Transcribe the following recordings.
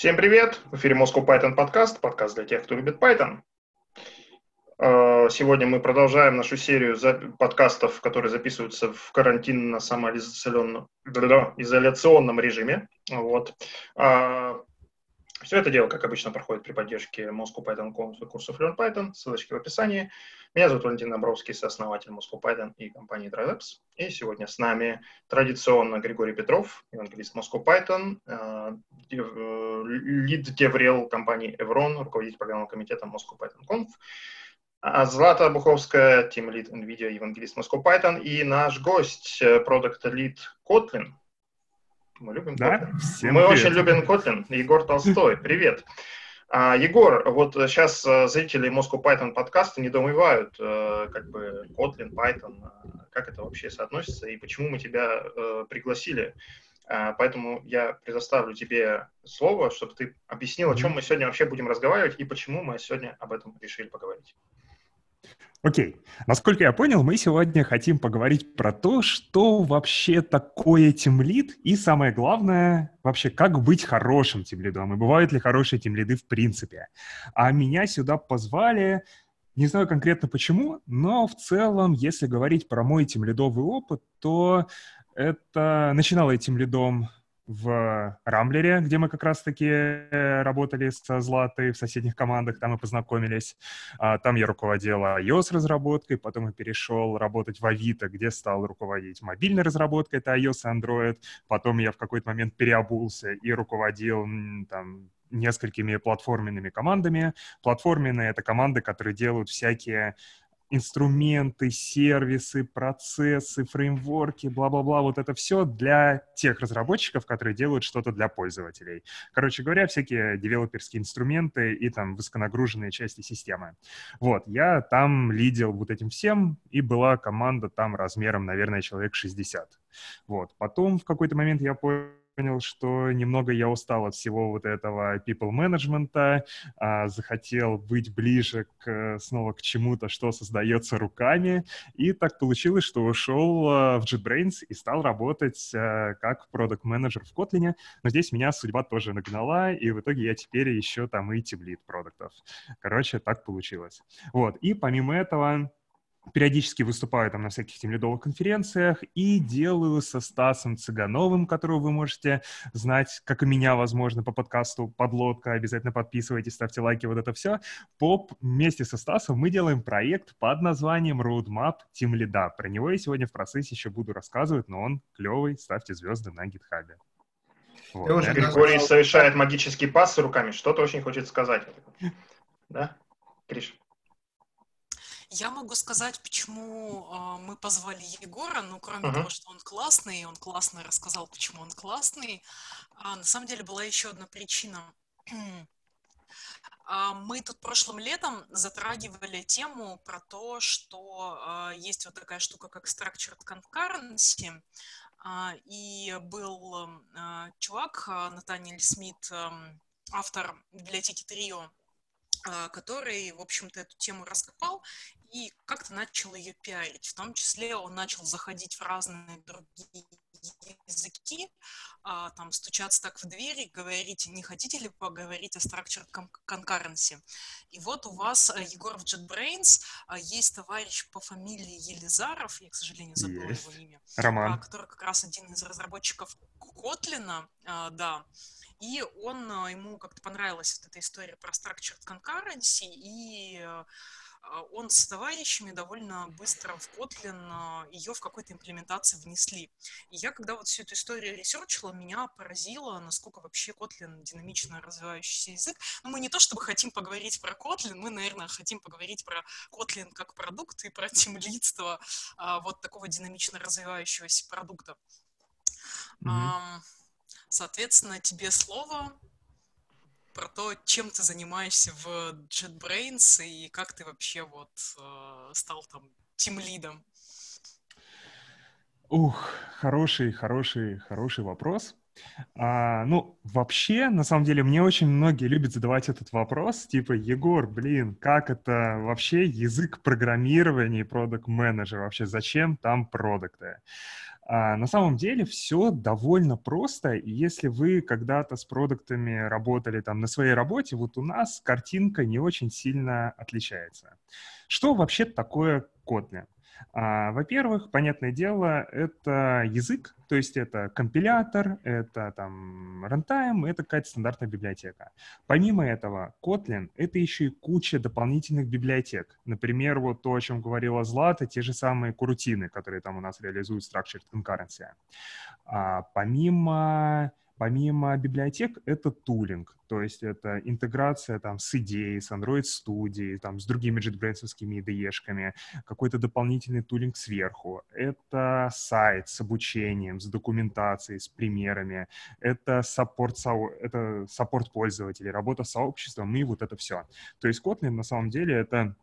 Всем привет! В эфире Moscow Python подкаст для тех, кто любит Python. Сегодня мы продолжаем нашу серию подкастов, которые записываются в карантин на самоизоляционном режиме. Вот. Все это дело, как обычно, проходит при поддержке Moscow Python курсов Learn Python, ссылочки в описании. Меня зовут Валентин Домбровский, сооснователь Moscow Python и компании DryLabs. И сегодня с нами традиционно Григорий Петров, евангелист Moscow Python, лид-деврел компании Evrone, руководитель программного комитета Moscow Python Conf. Злата Буховская, TeamLead NVIDIA, евангелист Moscow Python. И наш гость, продакт-лид Kotlin. Мы любим Kotlin. Да? Мы очень любим Kotlin. Егор Толстой, привет. Егор, вот сейчас зрители Moscow Python подкаста недоумевают, как бы Kotlin, Python, как это вообще соотносится и почему мы тебя пригласили. Поэтому я предоставлю тебе слово, чтобы ты объяснил, о чем мы сегодня вообще будем разговаривать и почему мы сегодня об этом решили поговорить. Окей. Насколько я понял, мы сегодня хотим поговорить про то, что вообще такое тимлид, и самое главное, вообще, как быть хорошим тимлидом, и бывают ли хорошие тимлиды в принципе. А меня сюда позвали, не знаю конкретно почему, но в целом, если говорить про мой тимлидовый опыт, то это начинало я тимлидом в Рамблере, где мы как раз-таки работали со Златой в соседних командах, там мы познакомились. Там я руководил iOS-разработкой, потом я перешел работать в Авито, где стал руководить мобильной разработкой, это iOS и Android. Потом я в какой-то момент переобулся и руководил там несколькими платформенными командами. Платформенные — это команды, которые делают всякие инструменты, сервисы, процессы, фреймворки, бла-бла-бла, вот это все для тех разработчиков, которые делают что-то для пользователей. Короче говоря, всякие девелоперские инструменты и там высоконагруженные части системы. Вот, я там лидил вот этим всем, и была команда там размером, наверное, человек 60. Вот, потом в какой-то момент я понял, что немного я устал от всего вот этого people-менеджмента, захотел быть ближе снова к чему-то, что создается руками, и так получилось, что ушел в JetBrains и стал работать как продакт-менеджер в Kotlin, но здесь меня судьба тоже нагнала, и в итоге я теперь еще там и тимлид продуктов. Короче, так получилось. Вот, и помимо этого периодически выступаю там на всяких тимлидовых конференциях и делаю со Стасом Цыгановым, которого вы можете знать, как и меня, возможно, по подкасту «Подлодка». Обязательно подписывайтесь, ставьте лайки, вот это все. Вместе со Стасом мы делаем проект под названием Roadmap TeamLead. Про него я сегодня в процессе еще буду рассказывать, но он клевый, ставьте звезды на гитхабе. Вот, Григорий совершает магический пас руками, что-то очень хочет сказать. Да, Криш? Я могу сказать, почему мы позвали Егора, ну, кроме того, что он классный, и он классно рассказал, почему он классный. На самом деле была еще одна причина. Мы тут прошлым летом затрагивали тему про то, что есть вот такая штука, как Structured Concurrency, и был чувак, Натан Смит, автор библиотеки «Трио», который, в общем-то, эту тему раскопал и как-то начал ее пиарить. В том числе он начал заходить в разные другие языки, там, стучаться так в двери, говорить, не хотите ли поговорить о Structured Concurrency. И вот у вас, Егор, в JetBrains есть товарищ по фамилии Елизаров, я, к сожалению, забыла его имя, Роман, который как раз один из разработчиков Котлина, да. И ему как-то понравилась вот эта история про Structured Concurrency, и он с товарищами довольно быстро в Kotlin ее в какой-то имплементации внесли. И я, когда вот всю эту историю ресерчила, меня поразило, насколько вообще Kotlin динамично развивающийся язык. Но мы не то чтобы хотим поговорить про Kotlin, мы, наверное, хотим поговорить про Kotlin как продукт и про тимлидство вот такого динамично развивающегося продукта. Соответственно, тебе слово про то, чем ты занимаешься в JetBrains и как ты вообще вот стал там тимлидом. Ух, хороший вопрос. Ну, вообще, на самом деле, мне очень многие любят задавать этот вопрос, типа, Егор, блин, как это вообще язык программирования и продакт-менеджера? Вообще, зачем там продакты? На самом деле все довольно просто. Если вы когда-то с продуктами работали там на своей работе, вот у нас картинка не очень сильно отличается. Что вообще такое Kotlin? Во-первых, понятное дело, это язык, то есть это компилятор, это там рантайм, это какая-то стандартная библиотека. Помимо этого, Kotlin — это еще и куча дополнительных библиотек. Например, вот то, о чем говорила Злата, те же самые курутины, которые там у нас реализуют Structured Concurrency. Помимо библиотек, это тулинг, то есть это интеграция там с идеей, с Android Studio, там с другими JetBrains-овскими IDE-шками, какой-то дополнительный тулинг сверху. Это сайт с обучением, с документацией, с примерами. Это саппорт пользователей, работа с сообществом и вот это все. То есть Kotlin на самом деле это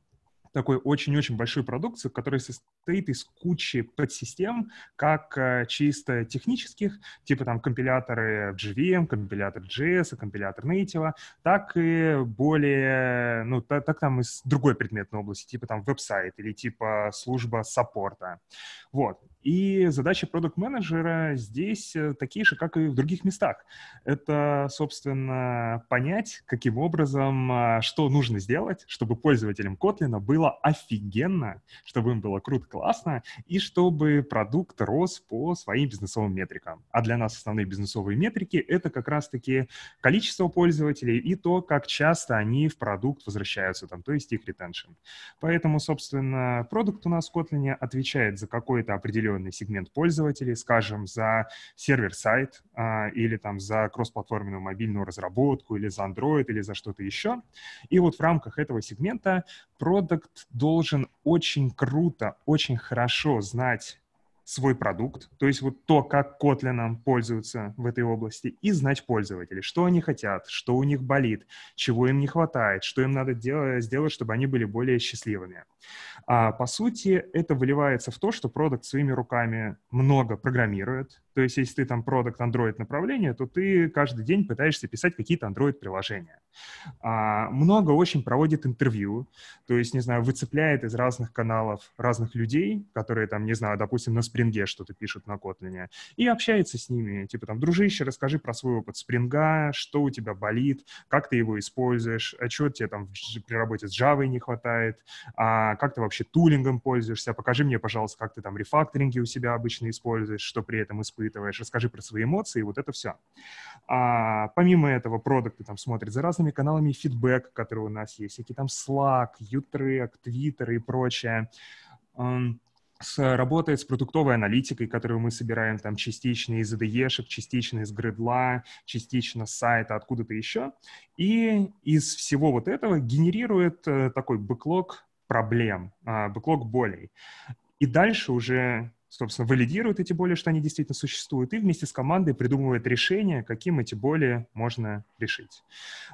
такой очень-очень большой продукт, который состоит из кучи подсистем, как чисто технических, типа там компиляторы JVM, компилятор JS, компилятор Native, так и более, ну, так там из другой предметной области, типа там веб-сайт или типа служба саппорта. Вот. И задачи продакт-менеджера здесь такие же, как и в других местах. Это, собственно, понять, каким образом, что нужно сделать, чтобы пользователям Kotlin было офигенно, чтобы им было круто, классно, и чтобы продукт рос по своим бизнесовым метрикам. А для нас основные бизнесовые метрики — это как раз-таки количество пользователей и то, как часто они в продукт возвращаются, там, то есть их ретеншн. Поэтому, собственно, продукт у нас в Kotlin отвечает за какой-то определенный сегмент пользователей, скажем, за сервер-сайт или там за кроссплатформенную мобильную разработку или за Android или за что-то еще. И вот в рамках этого сегмента продукт должен очень круто, очень хорошо знать свой продукт, то есть вот то, как Kotlin пользуются в этой области, и знать пользователей, что они хотят, что у них болит, чего им не хватает, что им надо сделать, чтобы они были более счастливыми. По сути, это выливается в то, что продакт своими руками много программирует. То есть, если ты там продакт Android направления, то ты каждый день пытаешься писать какие-то Android-приложения. Много очень проводит интервью, то есть, не знаю, выцепляет из разных каналов разных людей, которые там, не знаю, допустим, на Спринге что-то пишут на Kotlin, и общается с ними, типа там, дружище, расскажи про свой опыт Спринга, что у тебя болит, как ты его используешь, а чего тебе там при работе с Java не хватает, как ты вообще тулингом пользуешься, покажи мне, пожалуйста, как ты там рефакторинги у себя обычно используешь, что при этом используешь, расскажи про свои эмоции, вот это все. Помимо этого, продукты там смотрят за разными каналами фидбэк, которые у нас есть, всякие там Slack, U-Track, Twitter и прочее. Работает с продуктовой аналитикой, которую мы собираем там частично из IDE-шек, частично из Gradle, частично с сайта, откуда-то еще. И из всего вот этого генерирует такой бэклог проблем, бэклог болей. И дальше уже собственно, валидирует эти боли, что они действительно существуют, и вместе с командой придумывает решение, каким эти боли можно решить.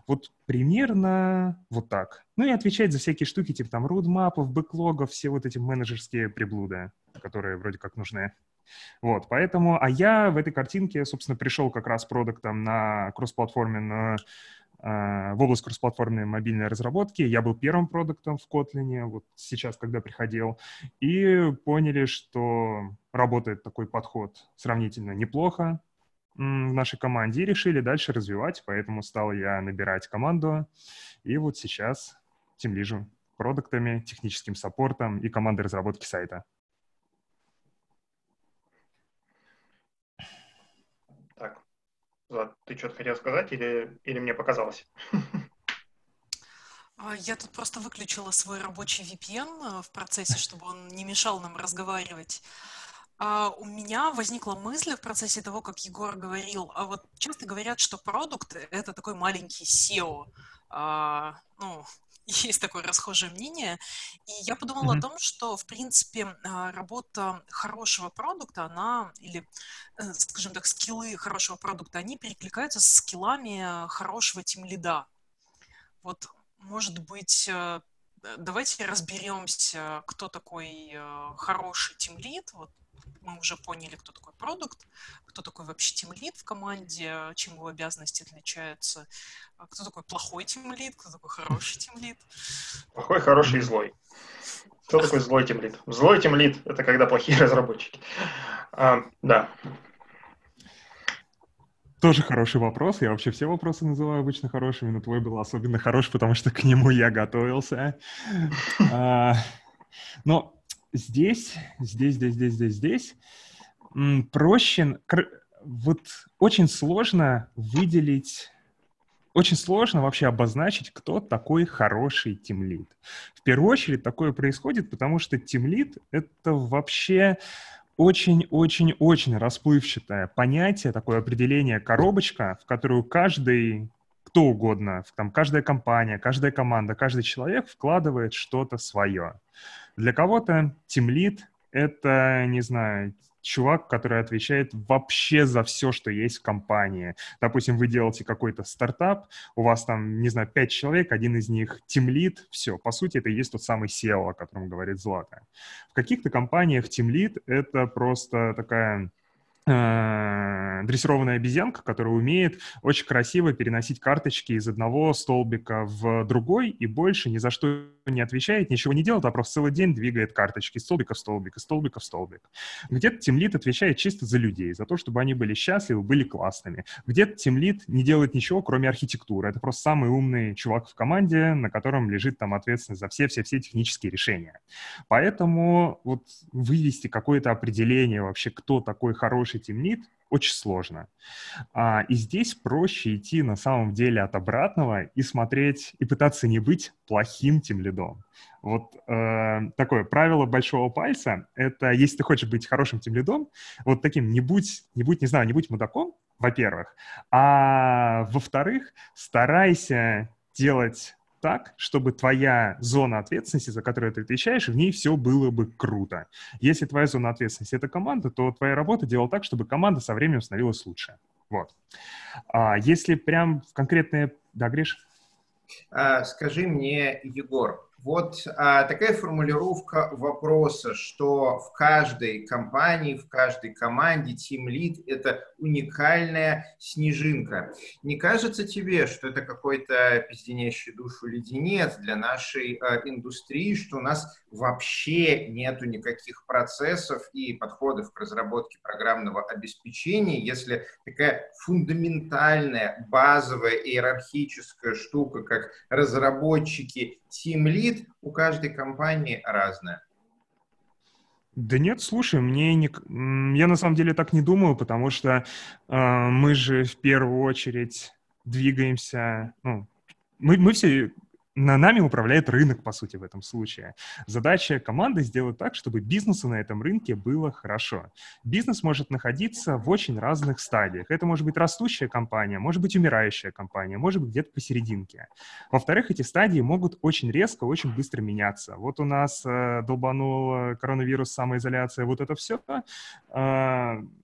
Вот примерно вот так. Ну и отвечает за всякие штуки, типа там roadmap'ов, бэклогов, все вот эти менеджерские приблуды, которые вроде как нужны. Вот, поэтому, а я в этой картинке, собственно, пришел как раз продуктом на кроссплатформенную, в область кроссплатформенной мобильной разработки. Я был первым продуктом в Kotlin, вот сейчас, когда приходил, и поняли, что работает такой подход сравнительно неплохо в нашей команде, и решили дальше развивать, поэтому стал я набирать команду, и вот сейчас тимлиджу продуктами, техническим саппортом и командой разработки сайта. Ты что-то хотел сказать или мне показалось? Я тут просто выключила свой рабочий VPN в процессе, чтобы он не мешал нам разговаривать. У меня возникла мысль в процессе того, как Егор говорил, а вот часто говорят, что продукт — это такой маленький SEO. Ну, есть такое расхожее мнение. И я подумала о том, что, в принципе, работа хорошего продукта, она, или, скажем так, скиллы хорошего продукта, они перекликаются с скиллами хорошего тимлида. Вот, может быть, давайте разберемся, кто такой хороший тимлид. Вот мы уже поняли, кто такой продукт, кто такой вообще тимлид в команде, чем его обязанности отличаются, кто такой плохой тимлид, кто такой хороший тимлид. Плохой, хороший и злой. Кто такой злой тимлид? Злой тимлид – это когда плохие разработчики. Да. Тоже хороший вопрос. Я вообще все вопросы называю обычно хорошими, но твой был особенно хорош, потому что к нему я готовился. Но здесь проще... Вот очень сложно выделить... Очень сложно вообще обозначить, кто такой хороший тимлид. В первую очередь такое происходит, потому что тимлид — это вообще очень-очень-очень расплывчатое понятие, такое определение коробочка, в которую каждый, кто угодно, там, каждая компания, каждая команда, каждый человек вкладывает что-то свое. Для кого-то тимлид — это, не знаю... чувак, который отвечает вообще за все, что есть в компании. Допустим, вы делаете какой-то стартап, у вас там, не знаю, 5 человек, один из них тимлид, все. По сути, это и есть тот самый SEO, о котором говорит Злата. В каких-то компаниях тимлид — это просто такая... дрессированная обезьянка, которая умеет очень красиво переносить карточки из одного столбика в другой и больше ни за что не отвечает, ничего не делает, а просто целый день двигает карточки из столбика в столбик, из столбика в столбик. Где-то тимлид отвечает чисто за людей, за то, чтобы они были счастливы, были классными. Где-то тимлид не делает ничего, кроме архитектуры. Это просто самый умный чувак в команде, на котором лежит там ответственность за все-все-все технические решения. Поэтому вот вывести какое-то определение вообще, кто такой хороший тимлид, очень сложно. И здесь проще идти на самом деле от обратного и смотреть, и пытаться не быть плохим тимлидом. Вот такое правило большого пальца — это если ты хочешь быть хорошим тимлидом, вот таким не будь мудаком, во-первых, а во-вторых, старайся делать так, чтобы твоя зона ответственности, за которую ты отвечаешь, в ней все было бы круто. Если твоя зона ответственности — это команда, то твоя работа делала так, чтобы команда со временем становилась лучше. Вот. Если прям конкретные... Да, Гриш? Скажи мне, Егор, вот такая формулировка вопроса, что в каждой компании, в каждой команде тимлид — это уникальная снежинка. Не кажется тебе, что это какой-то пизденящий душу леденец для нашей индустрии, что у нас вообще нету никаких процессов и подходов к разработке программного обеспечения, если такая фундаментальная, базовая, иерархическая штука, как разработчики, тимлид у каждой компании разная? Да нет, слушай, я на самом деле так не думаю, потому что мы же в первую очередь двигаемся... Ну, мы все... Нами управляет рынок, по сути, в этом случае. Задача команды сделать так, чтобы бизнесу на этом рынке было хорошо. Бизнес может находиться в очень разных стадиях. Это может быть растущая компания, может быть умирающая компания, может быть где-то посерединке. Во-вторых, эти стадии могут очень резко, очень быстро меняться. Вот у нас долбанул коронавирус, самоизоляция, вот это все.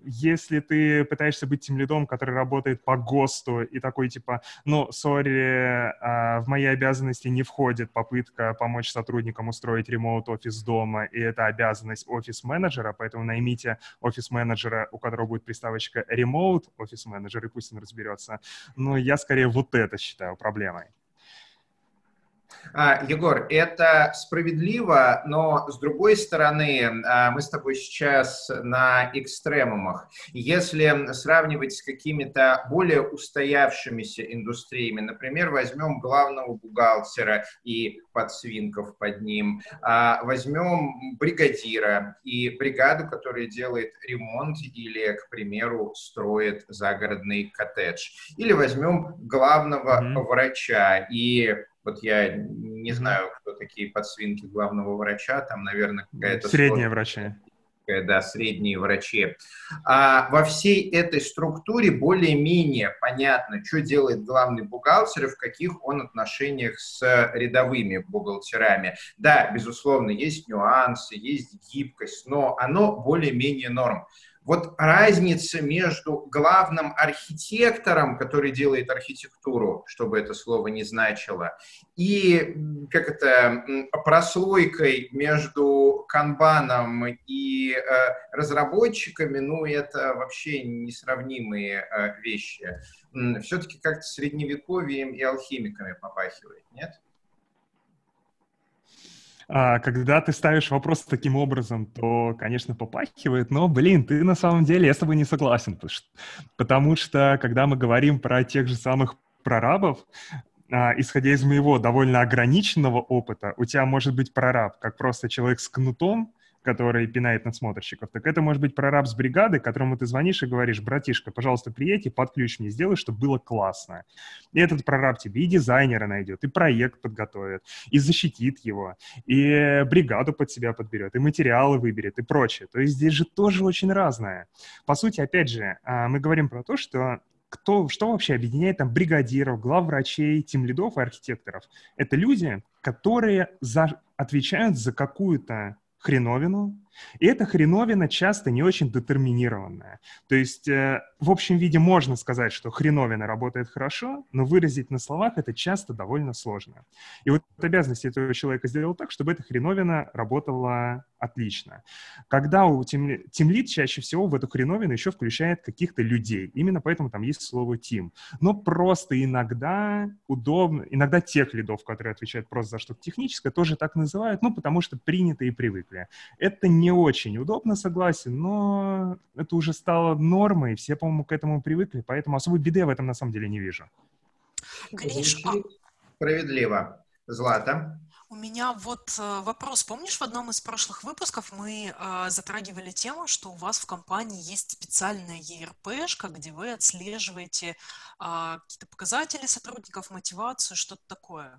Если ты пытаешься быть тимлидом, который работает по ГОСТу и такой типа, ну, сори, в мои обязанности не входит попытка помочь сотрудникам устроить ремоут-офис дома, и это обязанность офис-менеджера, поэтому наймите офис-менеджера, у которого будет приставочка «ремоут», офис-менеджер, и пусть он разберется. Но я скорее вот это считаю проблемой. Егор, это справедливо, но, с другой стороны, мы с тобой сейчас на экстремумах. Если сравнивать с какими-то более устоявшимися индустриями, например, возьмем главного бухгалтера и подсвинков под ним, возьмем бригадира и бригаду, которая делает ремонт или, к примеру, строит загородный коттедж, или возьмем главного врача и... Вот я не знаю, кто такие подсвинки главного врача, там, наверное, какая-то... Средние врачи. Да, средние врачи. Во всей этой структуре более-менее понятно, что делает главный бухгалтер и в каких он отношениях с рядовыми бухгалтерами. Да, безусловно, есть нюансы, есть гибкость, но оно более-менее норм. Вот разница между главным архитектором, который делает архитектуру, чтобы это слово не значило, и прослойкой между канбаном и разработчиками, ну, это вообще несравнимые вещи. Все-таки как-то средневековьем и алхимиками попахивает, нет? Когда ты ставишь вопрос таким образом, то, конечно, попахивает, но, блин, ты на самом деле, я с тобой не согласен, потому что, когда мы говорим про тех же самых прорабов, исходя из моего довольно ограниченного опыта, у тебя может быть прораб, как просто человек с кнутом, который пинает надсмотрщиков, так это может быть прораб с бригады, которому ты звонишь и говоришь: братишка, пожалуйста, приедь и подключ мне, сделай, чтобы было классно. И этот прораб тебе и дизайнера найдет, и проект подготовит, и защитит его, и бригаду под себя подберет, и материалы выберет, и прочее. То есть здесь же тоже очень разное. По сути, опять же, мы говорим про то, что что вообще объединяет там бригадиров, главврачей, тимлидов и архитекторов. Это люди, которые отвечают за какую-то хреновину, и эта хреновина часто не очень детерминированная. То есть в общем виде можно сказать, что хреновина работает хорошо, но выразить на словах это часто довольно сложно. И вот обязанность этого человека сделать так, чтобы эта хреновина работала отлично. Когда у тимлид чаще всего в эту хреновину еще включает каких-то людей. Именно поэтому там есть слово «тим». Но просто иногда удобно, иногда тех лидов, которые отвечают просто за что-то техническое, тоже так называют, ну, потому что принято и привыкли. Это не очень удобно, согласен, но это уже стало нормой, все, по-моему, к этому привыкли, поэтому особой беды в этом на самом деле не вижу. Гриш, справедливо. Злата? У меня вот вопрос. Помнишь, в одном из прошлых выпусков мы затрагивали тему, что у вас в компании есть специальная ERP-шка, где вы отслеживаете какие-то показатели сотрудников, мотивацию, что-то такое.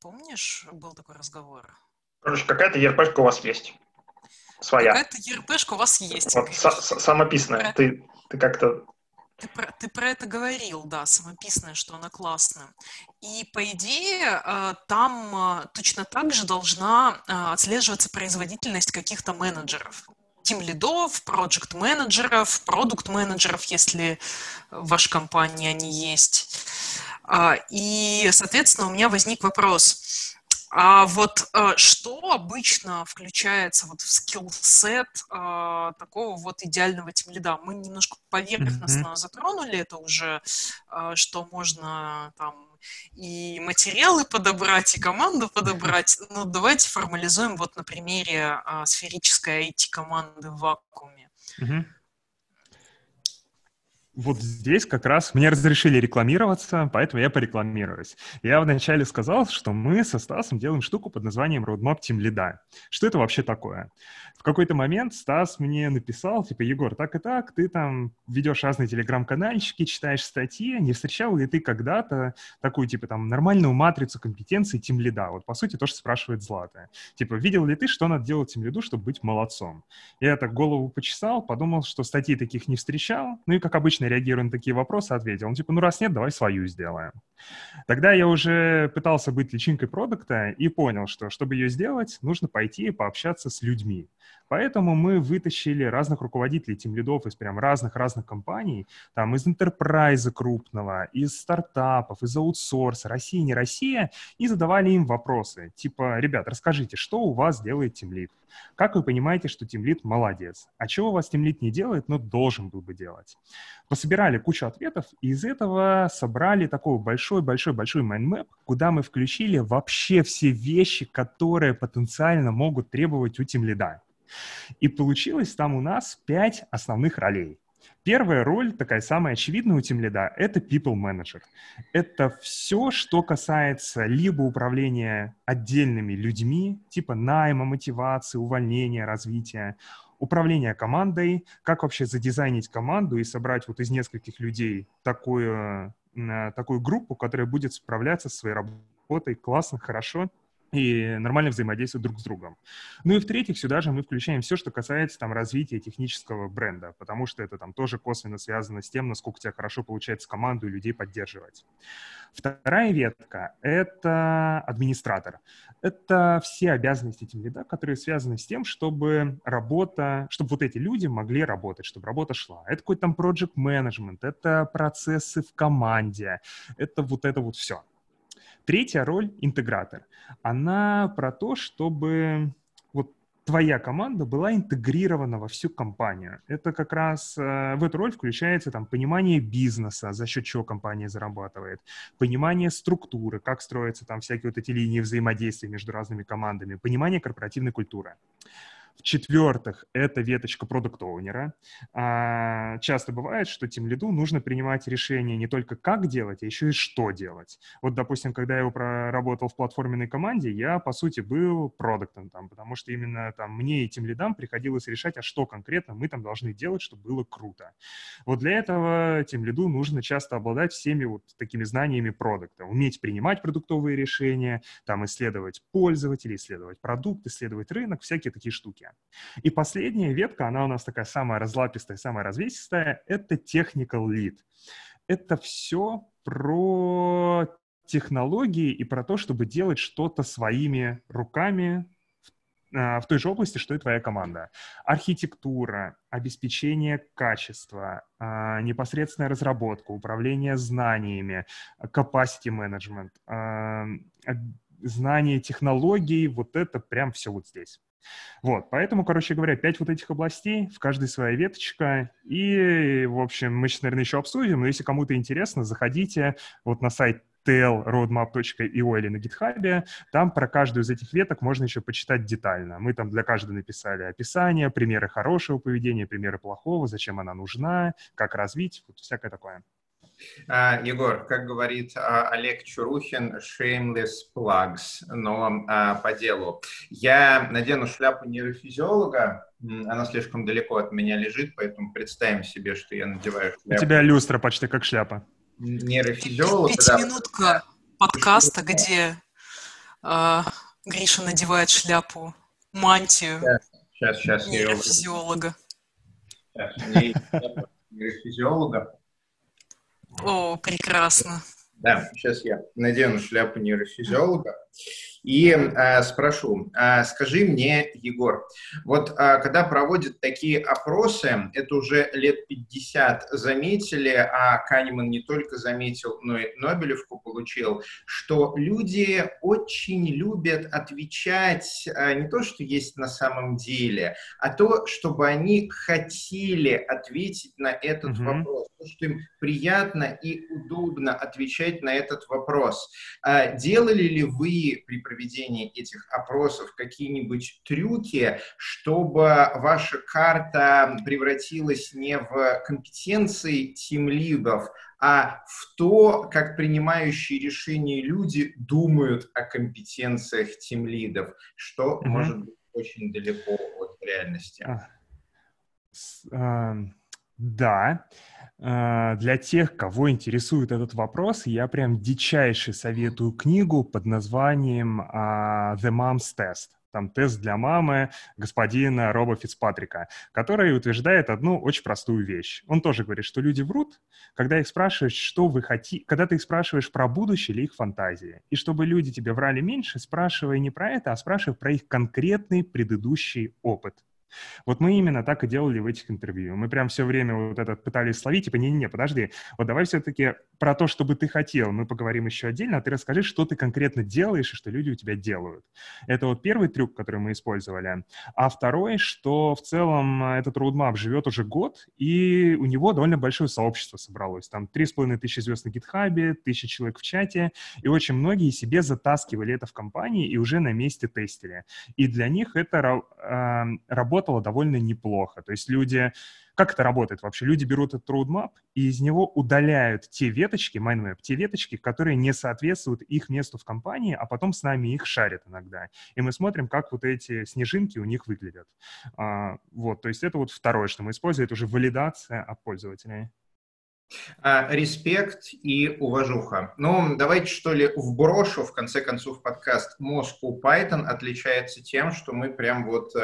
Помнишь, был такой разговор? Короче, какая-то ERP-шка у вас есть. Своя. Какая-то ERP-шка у вас есть. Вот, самописная. Ты как-то... Ты про это говорил, да, самописное, что она классная. И, по идее, там точно так же должна отслеживаться производительность каких-то менеджеров. Тимлидов, проджект-менеджеров, продукт-менеджеров, если в вашей компании они есть. И, соответственно, у меня возник вопрос. А вот что обычно включается вот в скиллсет такого вот идеального тимлида? Мы немножко поверхностно затронули это уже, что можно там и материалы подобрать, и команду подобрать. Но давайте формализуем вот на примере сферической IT-команды в вакууме. Вот здесь как раз мне разрешили рекламироваться, поэтому я порекламируюсь. Я вначале сказал, что мы со Стасом делаем штуку под названием Roadmap TeamLead. Что это вообще такое? В какой-то момент Стас мне написал, типа: Егор, так и так, ты там ведешь разные телеграм-канальчики, читаешь статьи, не встречал ли ты когда-то такую, типа, там, нормальную матрицу компетенций TeamLead? Вот, по сути, то, что спрашивает Злата. Типа, видел ли ты, что надо делать TeamLead, чтобы быть молодцом? Я так голову почесал, подумал, что статей таких не встречал, ну и, как обычно, реагируя на такие вопросы, ответил. Он типа: ну раз нет, давай свою сделаем. Тогда я уже пытался быть личинкой продукта и понял, что чтобы ее сделать, нужно пойти и пообщаться с людьми. Поэтому мы вытащили разных руководителей тимлидов из прям разных компаний, там из интерпрайза крупного, из стартапов, из аутсорса, Россия, не Россия, и задавали им вопросы. Типа: ребят, расскажите, что у вас делает тимлид? Как вы понимаете, что тимлид молодец? А чего у вас тимлид не делает, но должен был бы делать? Пособирали кучу ответов, и из этого собрали такой большой майндмэп, куда мы включили вообще все вещи, которые потенциально могут требовать у тимлида. И получилось там у нас 5 основных ролей. Первая роль, такая самая очевидная у тимлида, это people manager. Это все, что касается либо управления отдельными людьми, типа найма, мотивации, увольнения, развития, управления командой, как вообще задизайнить команду и собрать вот из нескольких людей такую группу, которая будет справляться со своей работой классно, хорошо и нормально взаимодействовать друг с другом. Ну и в-третьих, сюда же мы включаем все, что касается там развития технического бренда, потому что это там тоже косвенно связано с тем, насколько тебя хорошо получается команду и людей поддерживать. Вторая ветка — это администратор. Это все обязанности тимлида, которые связаны с тем, чтобы вот эти люди могли работать, чтобы работа шла. Это какой-то там project management, это процессы в команде, это вот все. Третья роль — интегратор. Она про то, чтобы вот твоя команда была интегрирована во всю компанию. Это как раз в эту роль включается там понимание бизнеса, за счет чего компания зарабатывает, понимание структуры, как строятся там всякие вот эти линии взаимодействия между разными командами, понимание корпоративной культуры. В-четвертых, это веточка продакт-оунера. Часто бывает, что тимлиду нужно принимать решение не только как делать, а еще и что делать. Вот, допустим, когда я его проработал в платформенной команде, я, по сути, был продактом там, потому что именно там мне и тимлидам приходилось решать, а что конкретно мы там должны делать, чтобы было круто. Вот для этого тимлиду нужно часто обладать всеми вот такими знаниями продакта, уметь принимать продуктовые решения, там, исследовать пользователей, исследовать продукт, исследовать рынок, всякие такие штуки. И последняя ветка, она у нас такая самая разлапистая, самая развесистая, это technical lead. Это все про технологии и про то, чтобы делать что-то своими руками в той же области, что и твоя команда. Архитектура, обеспечение качества, непосредственная разработка, управление знаниями, capacity management, знание технологий, вот это прям все вот здесь. Вот, поэтому, короче говоря, 5 вот этих областей, в каждой своя веточка, и, в общем, мы сейчас, наверное, еще обсудим, но если кому-то интересно, заходите вот на сайт tellroadmap.io или на GitHub, там про каждую из этих веток можно еще почитать детально. Мы там для каждой написали описание, примеры хорошего поведения, примеры плохого, зачем она нужна, как развить, вот всякое такое. Егор, как говорит Олег Чурухин, shameless plugs, но по делу. Я надену шляпу нейрофизиолога, она слишком далеко от меня лежит, поэтому представим себе, что я надеваю шляпу. У тебя люстра почти как шляпа. Нейрофизиолога. Пятиминутка подкаста, где Гриша надевает шляпу, мантию сейчас нейрофизиолога. Нейрофизиолога. О, прекрасно. Да, сейчас я надену шляпу нейрофизиолога и спрошу. Скажи мне, Егор, вот когда проводят такие опросы, это уже лет 50 заметили, а Канеман не только заметил, но и Нобелевку получил, что люди очень любят отвечать не то, что есть на самом деле, а то, чтобы они хотели ответить на этот вопрос. Что им приятно и удобно отвечать на этот вопрос. Делали ли вы при проведении этих опросов какие-нибудь трюки, чтобы ваша карта превратилась не в компетенции тимлидов, а в то, как принимающие решения люди думают о компетенциях тимлидов, что может быть очень далеко от реальности? Да. Для тех, кого интересует этот вопрос, я прям дичайше советую книгу под названием «The Mom's Test». Там тест для мамы господина Роба Фицпатрика, который утверждает одну очень простую вещь. Он тоже говорит, что люди врут, когда их спрашиваешь, что вы хотите, когда ты их спрашиваешь про будущее или их фантазии. И чтобы люди тебе врали меньше, спрашивай не про это, а спрашивай про их конкретный предыдущий опыт. Вот мы именно так и делали в этих интервью. Мы прям все время вот это пытались словить, типа, не-не-не, подожди, вот давай все-таки про то, что бы ты хотел, мы поговорим еще отдельно, а ты расскажи, что ты конкретно делаешь и что люди у тебя делают. Это вот первый трюк, который мы использовали. А второй, что в целом этот roadmap живет уже год, и у него довольно большое сообщество собралось. Там 3500 звезд на GitHub, 1000 человек в чате, и очень многие себе затаскивали это в компании и уже на месте тестили. И для них это работа довольно неплохо. То есть люди... Как это работает вообще? Люди берут этот roadmap и из него удаляют те веточки, mindmap, те веточки, которые не соответствуют их месту в компании, а потом с нами их шарят иногда. И мы смотрим, как вот эти снежинки у них выглядят. Вот, то есть это вот второе, что мы используем, это уже валидация от пользователей. Респект и уважуха. Ну, давайте, что ли, вброшу, в конце концов, подкаст Moscow Python отличается тем, что мы прям вот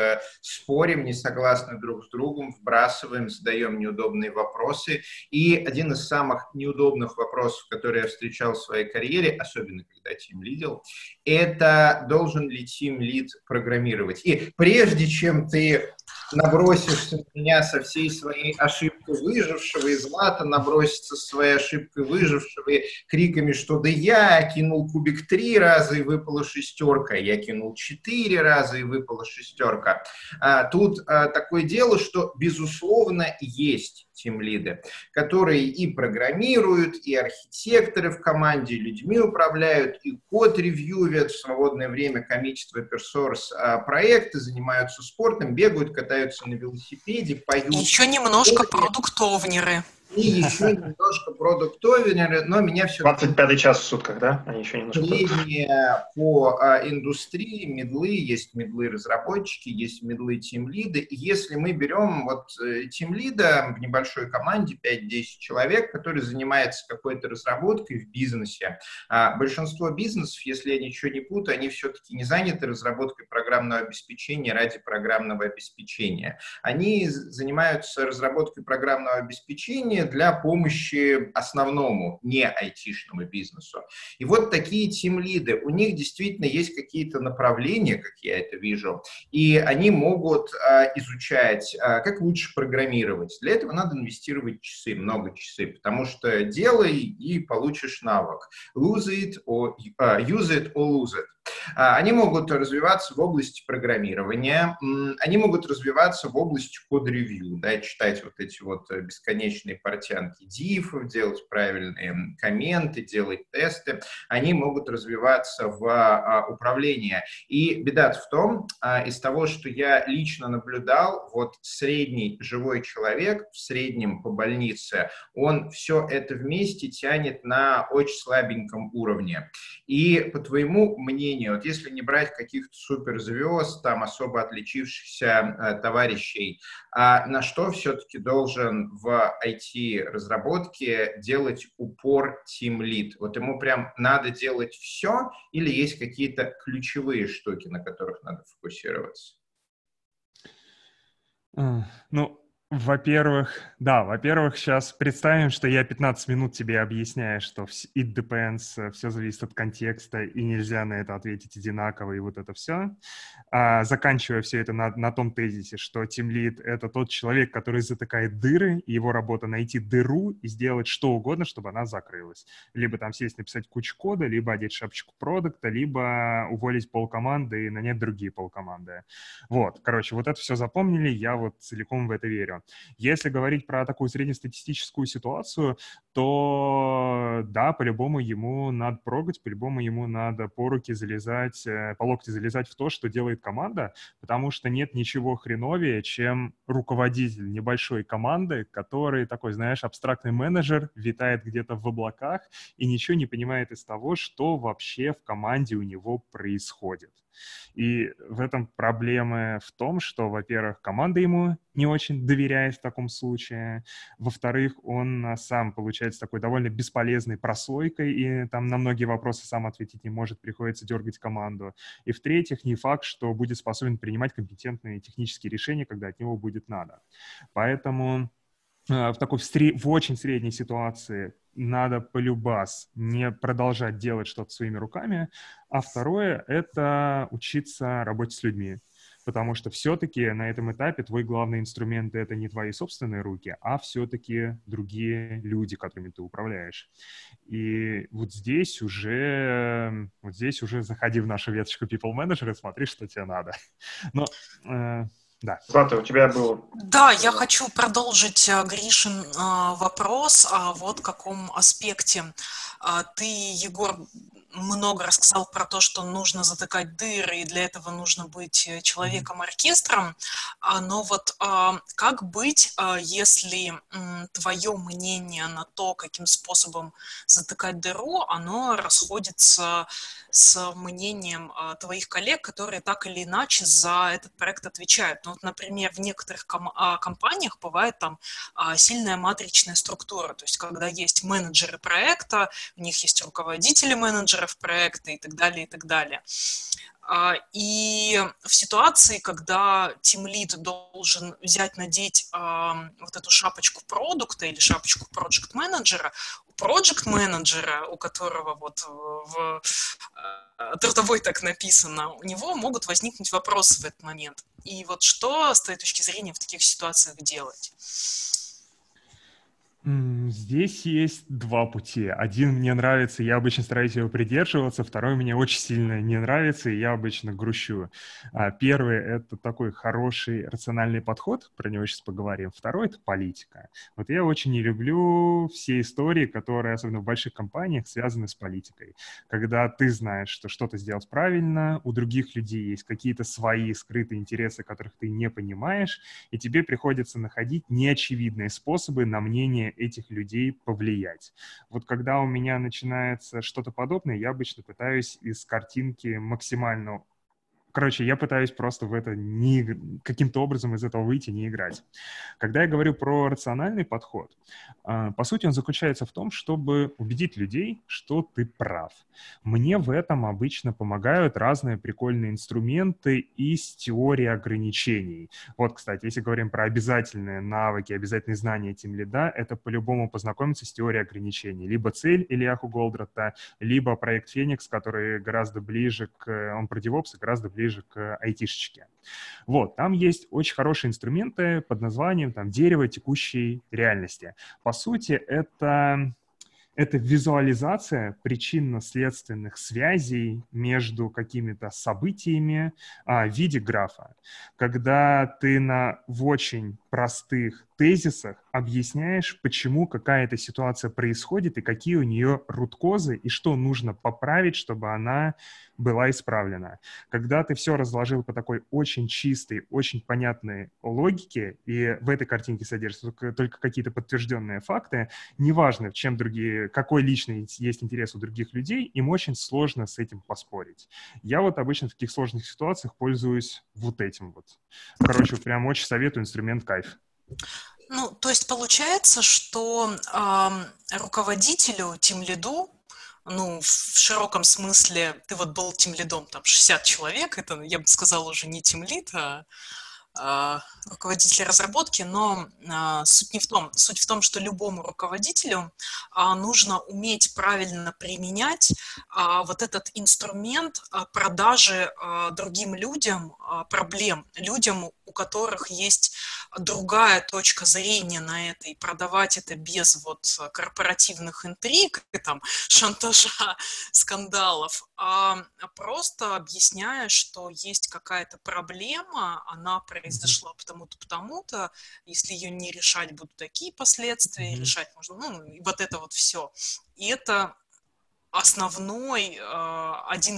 спорим, не согласны друг с другом, вбрасываем, задаем неудобные вопросы. И один из самых неудобных вопросов, который я встречал в своей карьере, особенно когда тимлидил, это должен ли тимлид программировать. И прежде чем ты... набросишься на меня со всей своей ошибкой выжившего, и Златан набросится со своей ошибкой выжившего и криками, что да я кинул кубик 3 раза и выпала шестерка, я кинул 4 раза и выпала шестерка. Тут такое дело, что, безусловно, есть тимлиды, которые и программируют, и архитекторы в команде, людьми управляют, и код-ревьювят, в свободное время комичество персорс проекты, занимаются спортом, бегают, катаются на велосипеде, поют. Еще немножко продуктовнеры. И еще немножко продуктовнеры, но меня все... 25-й час в сутках, да? Они еще немножко... По индустрии, медлы, есть медлы-разработчики, есть медлы-тимлиды. И если мы берем вот тимлида в небольшой команде, 5-10 человек, который занимается какой-то разработкой в бизнесе, большинство бизнесов, если я ничего не путаю, они все-таки не заняты разработкой программного обеспечения ради программного обеспечения. Они занимаются разработкой программного обеспечения для помощи основному, не айтишному бизнесу. И вот такие тимлиды, у них действительно есть какие-то направления, как я это вижу, и они могут изучать, как лучше программировать. Для этого надо инвестировать часы, много часы, потому что делай и получишь навык. Use it or lose it. Они могут развиваться в области программирования, они могут развиваться в области код-ревью, да, читать вот эти вот бесконечные портянки дифов, делать правильные комменты, делать тесты. Они могут развиваться в управлении. И беда в том, из того, что я лично наблюдал, вот средний живой человек в среднем по больнице, он все это вместе тянет на очень слабеньком уровне. И по твоему мнению, вот если не брать каких-то суперзвезд, там особо отличившихся товарищей, на что все-таки должен в IT-разработке делать упор тимлид? Вот ему прям надо делать все или есть какие-то ключевые штуки, на которых надо фокусироваться? Ну, во-первых, да, во-первых, сейчас представим, что я 15 минут тебе объясняю, что it depends, все зависит от контекста, и нельзя на это ответить одинаково, и вот это все. Заканчивая все это на том тезисе, что тимлид — это тот человек, который затыкает дыры, и его работа — найти дыру и сделать что угодно, чтобы она закрылась. Либо там сесть, написать кучу кода, либо одеть шапочку продукта, либо уволить полкоманды и нанять другие полкоманды. Вот, короче, вот это все запомнили, я вот целиком в это верю. Если говорить про такую среднестатистическую ситуацию, то да, по-любому ему надо прогать, по-любому ему надо по руки залезать, по локти залезать в то, что делает команда, потому что нет ничего хреновее, чем руководитель небольшой команды, который такой, знаешь, абстрактный менеджер, витает где-то в облаках и ничего не понимает из того, что вообще в команде у него происходит. И в этом проблема в том, что, во-первых, команда ему не очень доверяет в таком случае, во-вторых, он сам получается такой довольно бесполезной прослойкой и там на многие вопросы сам ответить не может, приходится дергать команду, и в-третьих, не факт, что будет способен принимать компетентные технические решения, когда от него будет надо. Поэтому в очень средней ситуации надо полюбас не продолжать делать что-то своими руками, а второе — это учиться работе с людьми. Потому что все-таки на этом этапе твой главный инструмент — это не твои собственные руки, а все-таки другие люди, которыми ты управляешь. И вот здесь уже заходи в нашу веточку people manager и смотри, что тебе надо. Но... Да. Злата, у тебя было... Да, я хочу продолжить Гришин вопрос, о вот каком аспекте. Ты, Егор, много рассказал про то, что нужно затыкать дыры, и для этого нужно быть человеком-оркестром, но вот как быть, если твое мнение на то, каким способом затыкать дыру, оно расходится с мнением твоих коллег, которые так или иначе за этот проект отвечают. Ну, вот, например, в некоторых компаниях бывает там сильная матричная структура, то есть когда есть менеджеры проекта, у них есть руководители менеджеров проекта и так далее, и так далее. И в ситуации, когда тимлид должен надеть вот эту шапочку продукта или шапочку проект-менеджера, проджект-менеджера, у которого вот в трудовой так написано, у него могут возникнуть вопросы в этот момент. И вот что с твоей точки зрения в таких ситуациях делать? Здесь есть два пути. Один мне нравится, я обычно стараюсь его придерживаться, второй мне очень сильно не нравится, и я обычно грущу. Первый — это такой хороший рациональный подход, про него сейчас поговорим. Второй — это политика. Вот я очень не люблю все истории, которые, особенно в больших компаниях, связаны с политикой. Когда ты знаешь, что что-то сделать правильно, у других людей есть какие-то свои скрытые интересы, которых ты не понимаешь, и тебе приходится находить неочевидные способы на мнение этих людей повлиять. Вот когда у меня начинается что-то подобное, я обычно пытаюсь из картинки максимально... Короче, я пытаюсь просто в это не... каким-то образом из этого выйти, не играть. Когда я говорю про рациональный подход, по сути он заключается в том, чтобы убедить людей, что ты прав. Мне в этом обычно помогают разные прикольные инструменты из теории ограничений. Вот, кстати, если говорим про обязательные навыки, обязательные знания TeamLead, это по-любому познакомиться с теорией ограничений. Либо цель Ильяху Голдрата, либо проект Феникс, который гораздо ближе к... Он про DevOps, гораздо ближе к айтишечке. Вот, там есть очень хорошие инструменты под названием там дерево текущей реальности. По сути, это визуализация причинно-следственных связей между какими-то событиями в виде графа, когда ты в очень простых тезисах объясняешь, почему какая-то ситуация происходит и какие у нее руткозы, и что нужно поправить, чтобы она была исправлена. Когда ты все разложил по такой очень чистой, очень понятной логике, и в этой картинке содержатся только какие-то подтвержденные факты, неважно, в чем какой личный есть интерес у других людей, им очень сложно с этим поспорить. Я вот обычно в таких сложных ситуациях пользуюсь вот этим вот. Короче, прям очень советую инструмент «Кайф». Ну, то есть получается, что руководителю, тимлиду, ну, в широком смысле, ты вот был тимлидом, там, 60 человек, это, я бы сказала, уже не тимлид, а руководитель разработки, но суть в том, что любому руководителю нужно уметь правильно применять вот этот инструмент продажи другим людям проблем, людям, у которых есть другая точка зрения на это, и продавать это без вот корпоративных интриг, и, там, шантажа, скандалов, а просто объясняя, что есть какая-то проблема, она произошла потому-то, если ее не решать, будут такие последствия, решать можно, ну, вот это вот все. И это один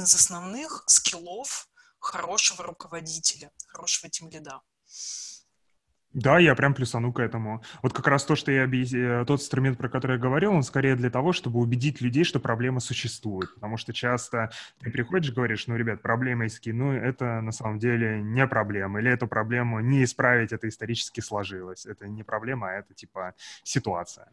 из основных скиллов хорошего руководителя, хорошего тимлида. Да, я прям плюсану к этому. Вот как раз тот инструмент, про который я говорил, он скорее для того, чтобы убедить людей, что проблема существует. Потому что часто ты приходишь и говоришь, ну, ребят, проблема есть, ну, это на самом деле не проблема. Или эту проблему не исправить, это исторически сложилось. Это не проблема, а это типа ситуация.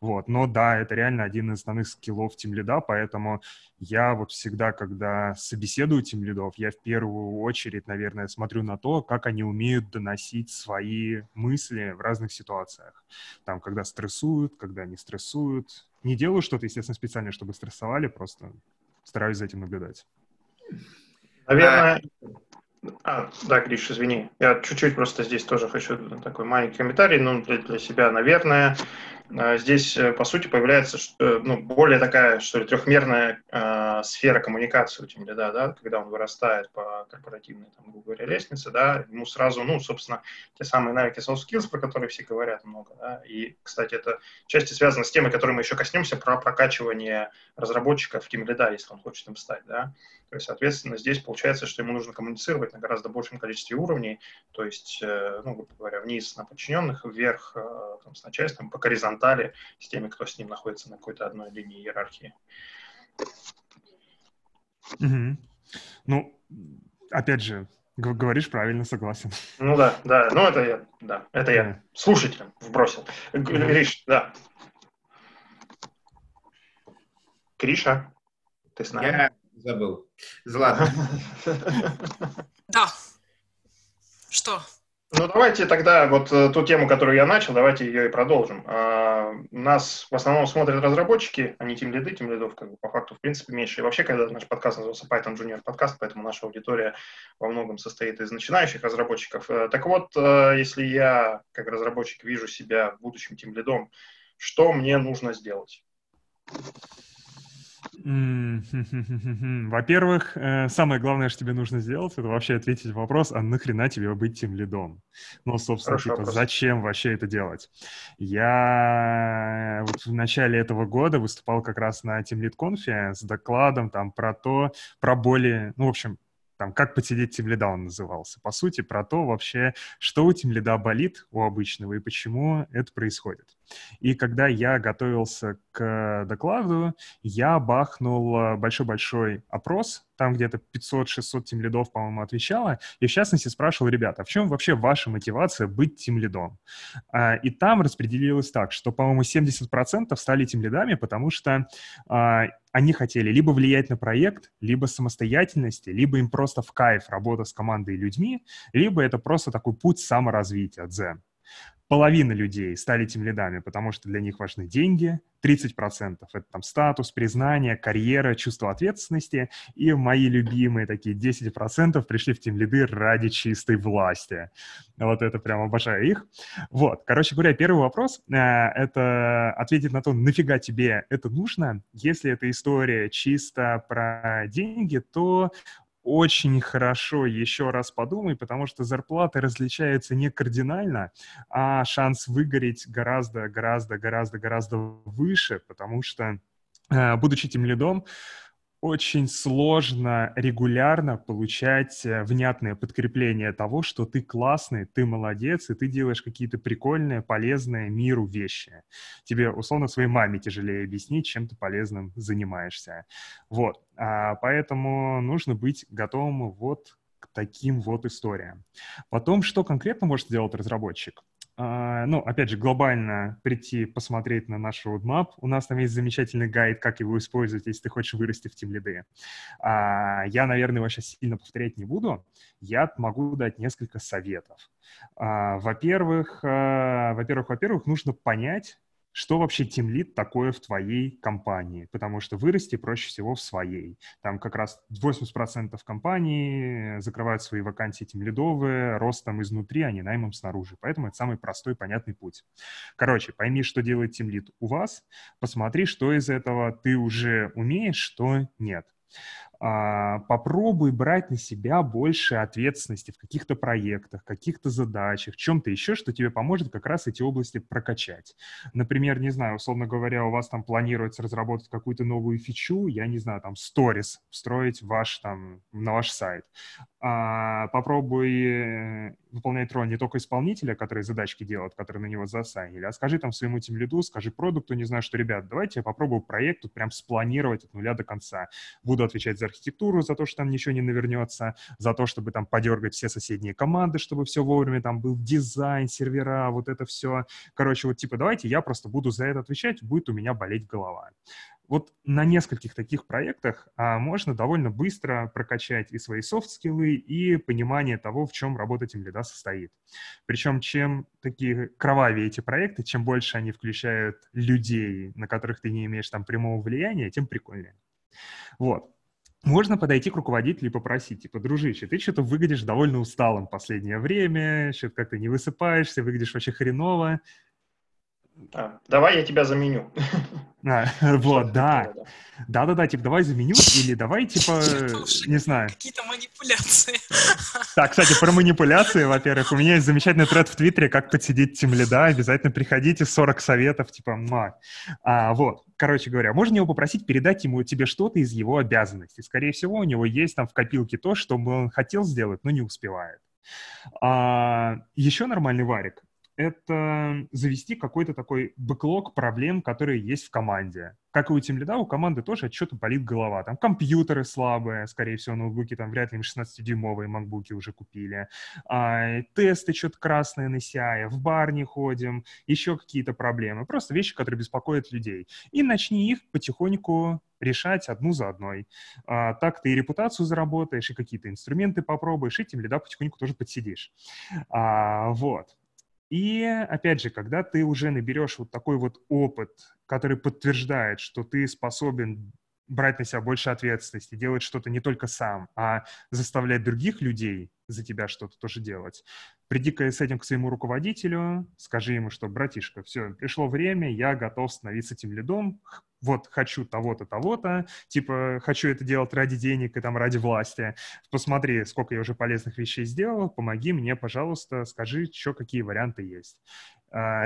Вот. Но да, это реально один из основных скиллов тимлида, поэтому я вот всегда, когда собеседую тимлидов, я в первую очередь, наверное, смотрю на то, как они умеют доносить свои мысли в разных ситуациях. Там, когда стрессуют, когда не стрессуют. Не делаю что-то, естественно, специально, чтобы стрессовали, просто стараюсь за этим наблюдать. Наверное... Да, Гриш, извини. Я чуть-чуть просто здесь тоже хочу такой маленький комментарий, но для себя, наверное, здесь, по сути, появляется более такая, что ли, трехмерная сфера коммуникации у тимлида, да, когда он вырастает по корпоративной, там, грубо говоря, лестнице, да, ему сразу, собственно, те самые навыки soft skills, про которые все говорят много, да, и, кстати, это части связано с темой, которой мы еще коснемся, про прокачивание разработчиков в тимлида, если он хочет им стать, да, то есть, соответственно, здесь получается, что ему нужно коммуницировать на гораздо большем количестве уровней, то есть, грубо говоря, вниз на подчиненных, вверх там, с начальством, по горизонтали с теми, кто с ним находится на какой-то одной линии иерархии. Mm-hmm. Ну, опять же, говоришь правильно, согласен. Ну да, ну это я слушателям вбросил. Гриш, да. Гриша, ты с нами? Я забыл. Злата. Да. Что? Ну, давайте тогда вот ту тему, которую я начал, давайте ее и продолжим. Нас в основном смотрят разработчики, а не тимлиды, тимлидов как бы по факту в принципе меньше. И вообще, когда наш подкаст назывался Python Junior подкаст, поэтому наша аудитория во многом состоит из начинающих разработчиков. Так вот, если я как разработчик вижу себя будущим тимлидом, что мне нужно сделать? Во-первых, самое главное, что тебе нужно сделать, это вообще ответить на вопрос, а нахрена тебе быть тимлидом? Ну, собственно, хорошо, типа, зачем вообще это делать? Я вот в начале этого года выступал как раз на TeamLead-конфе с докладом там про боли, ну, в общем, там, как подсидеть тимлида он назывался. По сути, про то вообще, что у тимлида болит у обычного и почему это происходит. И когда я готовился к докладу, я бахнул большой-большой опрос, там где-то 500-600 тимлидов, по-моему, отвечало, и в частности спрашивал, ребята, а в чем вообще ваша мотивация быть тимлидом? И там распределилось так, что, по-моему, 70% стали тимлидами, потому что они хотели либо влиять на проект, либо самостоятельности, либо им просто в кайф работа с командой и людьми, либо это просто такой путь саморазвития, дзен. Половина людей стали тимлидами, потому что для них важны деньги, 30% — это там статус, признание, карьера, чувство ответственности, и мои любимые такие 10% пришли в тимлиды ради чистой власти. Вот это прям обожаю их. Вот, короче говоря, первый вопрос — это ответить на то, нафига тебе это нужно. Если эта история чисто про деньги, то очень хорошо еще раз подумай, потому что зарплаты различаются не кардинально, а шанс выгореть гораздо выше, потому что, будучи тимлидом, очень сложно регулярно получать внятное подкрепление того, что ты классный, ты молодец, и ты делаешь какие-то прикольные, полезные миру вещи. Тебе, условно, своей маме тяжелее объяснить, чем ты полезным занимаешься. Вот. Поэтому нужно быть готовым вот к таким вот историям. Потом, что конкретно может делать разработчик? Ну, опять же, глобально прийти посмотреть на наш roadmap. У нас там есть замечательный гайд, как его использовать, если ты хочешь вырасти в тимлиды. Я, наверное, его сейчас сильно повторять не буду. Я могу дать несколько советов. Во-первых, нужно понять, что вообще тимлид такое в твоей компании, потому что вырасти проще всего в своей. Там как раз 80% компаний закрывают свои вакансии тимлидовые ростом изнутри, а не наймом снаружи. Поэтому это самый простой, понятный путь. Короче, пойми, что делает тимлид у вас, посмотри, что из этого ты уже умеешь, что нет. Попробуй брать на себя больше ответственности в каких-то проектах, каких-то задачах, в чем-то еще, что тебе поможет как раз эти области прокачать. Например, не знаю, условно говоря, у вас там планируется разработать какую-то новую фичу, я не знаю, там, сторис встроить ваш, там, на ваш сайт. Попробуй выполнять роль не только исполнителя, который задачки делает, который на него засанили, а скажи там своему тимлиду, скажи продукту, не знаю, что, ребят, давайте я попробую проект тут прям спланировать от нуля до конца. Буду отвечать за архитектуру, за то, что там ничего не навернется, за то, чтобы там подергать все соседние команды, чтобы все вовремя, там был дизайн сервера, вот это все. Короче, вот типа давайте я просто буду за это отвечать, будет у меня болеть голова. Вот на нескольких таких проектах можно довольно быстро прокачать и свои софт-скиллы, и понимание того, в чем работа тимлида состоит. Причем чем такие кровавее эти проекты, чем больше они включают людей, на которых ты не имеешь там прямого влияния, тем прикольнее. Вот. Можно подойти к руководителю и попросить, типа, дружище, ты что-то выглядишь довольно усталым в последнее время, что-то как-то не высыпаешься, выглядишь вообще хреново. Давай я тебя заменю. Вот, да. Да-да-да, типа, давай заменю или давай, типа, не знаю. Какие-то манипуляции. Так, кстати, про манипуляции, во-первых, у меня есть замечательный тред в Твиттере, как подсидеть тимлида, обязательно приходите, 40 советов, типа, вот. Короче говоря, можно его попросить передать тебе что-то из его обязанностей. Скорее всего, у него есть там в копилке то, что он хотел сделать, но не успевает. Еще нормальный варик. это завести какой-то такой бэклог проблем, которые есть в команде. Как и у TeamLead, у команды тоже от чего-то болит голова. Там компьютеры слабые, скорее всего, ноутбуки, там вряд ли им 16-дюймовые макбуки уже купили. Тесты что-то красные на CI, в бар не ходим, еще какие-то проблемы. Просто вещи, которые беспокоят людей. И начни их потихоньку решать одну за одной. Так ты и репутацию заработаешь, и какие-то инструменты попробуешь, и TeamLead потихоньку тоже подсидишь. Вот. И, опять же, когда ты уже наберешь вот такой вот опыт, который подтверждает, что ты способен брать на себя больше ответственности, делать что-то не только сам, а заставлять других людей за тебя что-то тоже делать, приди-ка с этим к своему руководителю, скажи ему, что, братишка, все, пришло время, я готов становиться TeamLead, вот хочу того-то, того-то, типа хочу это делать ради денег и там ради власти, посмотри, сколько я уже полезных вещей сделал, помоги мне, пожалуйста, скажи, что, какие варианты есть.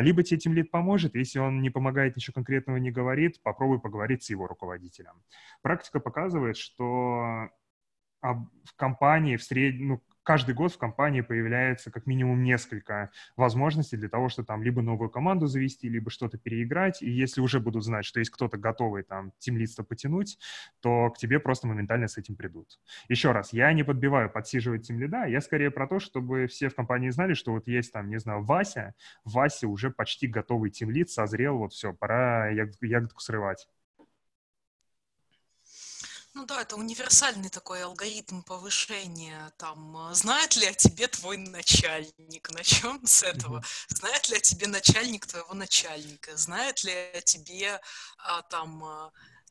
Либо тебе TeamLead поможет, если он не помогает, ничего конкретного не говорит, попробуй поговорить с его руководителем. Практика показывает, что в компании, каждый год в компании появляется как минимум несколько возможностей для того, чтобы там либо новую команду завести, либо что-то переиграть. И если уже будут знать, что есть кто-то готовый там TeamLead потянуть, то к тебе просто моментально с этим придут. Еще раз, я не подбиваю подсиживать TeamLead, я скорее про то, чтобы все в компании знали, что вот есть там, не знаю, Вася, Вася уже почти готовый TeamLead, созрел, вот все, пора ягодку срывать. Ну да, это универсальный такой алгоритм повышения, там, знает ли о тебе твой начальник, начнем с этого, знает ли о тебе начальник твоего начальника, знает ли о тебе, там,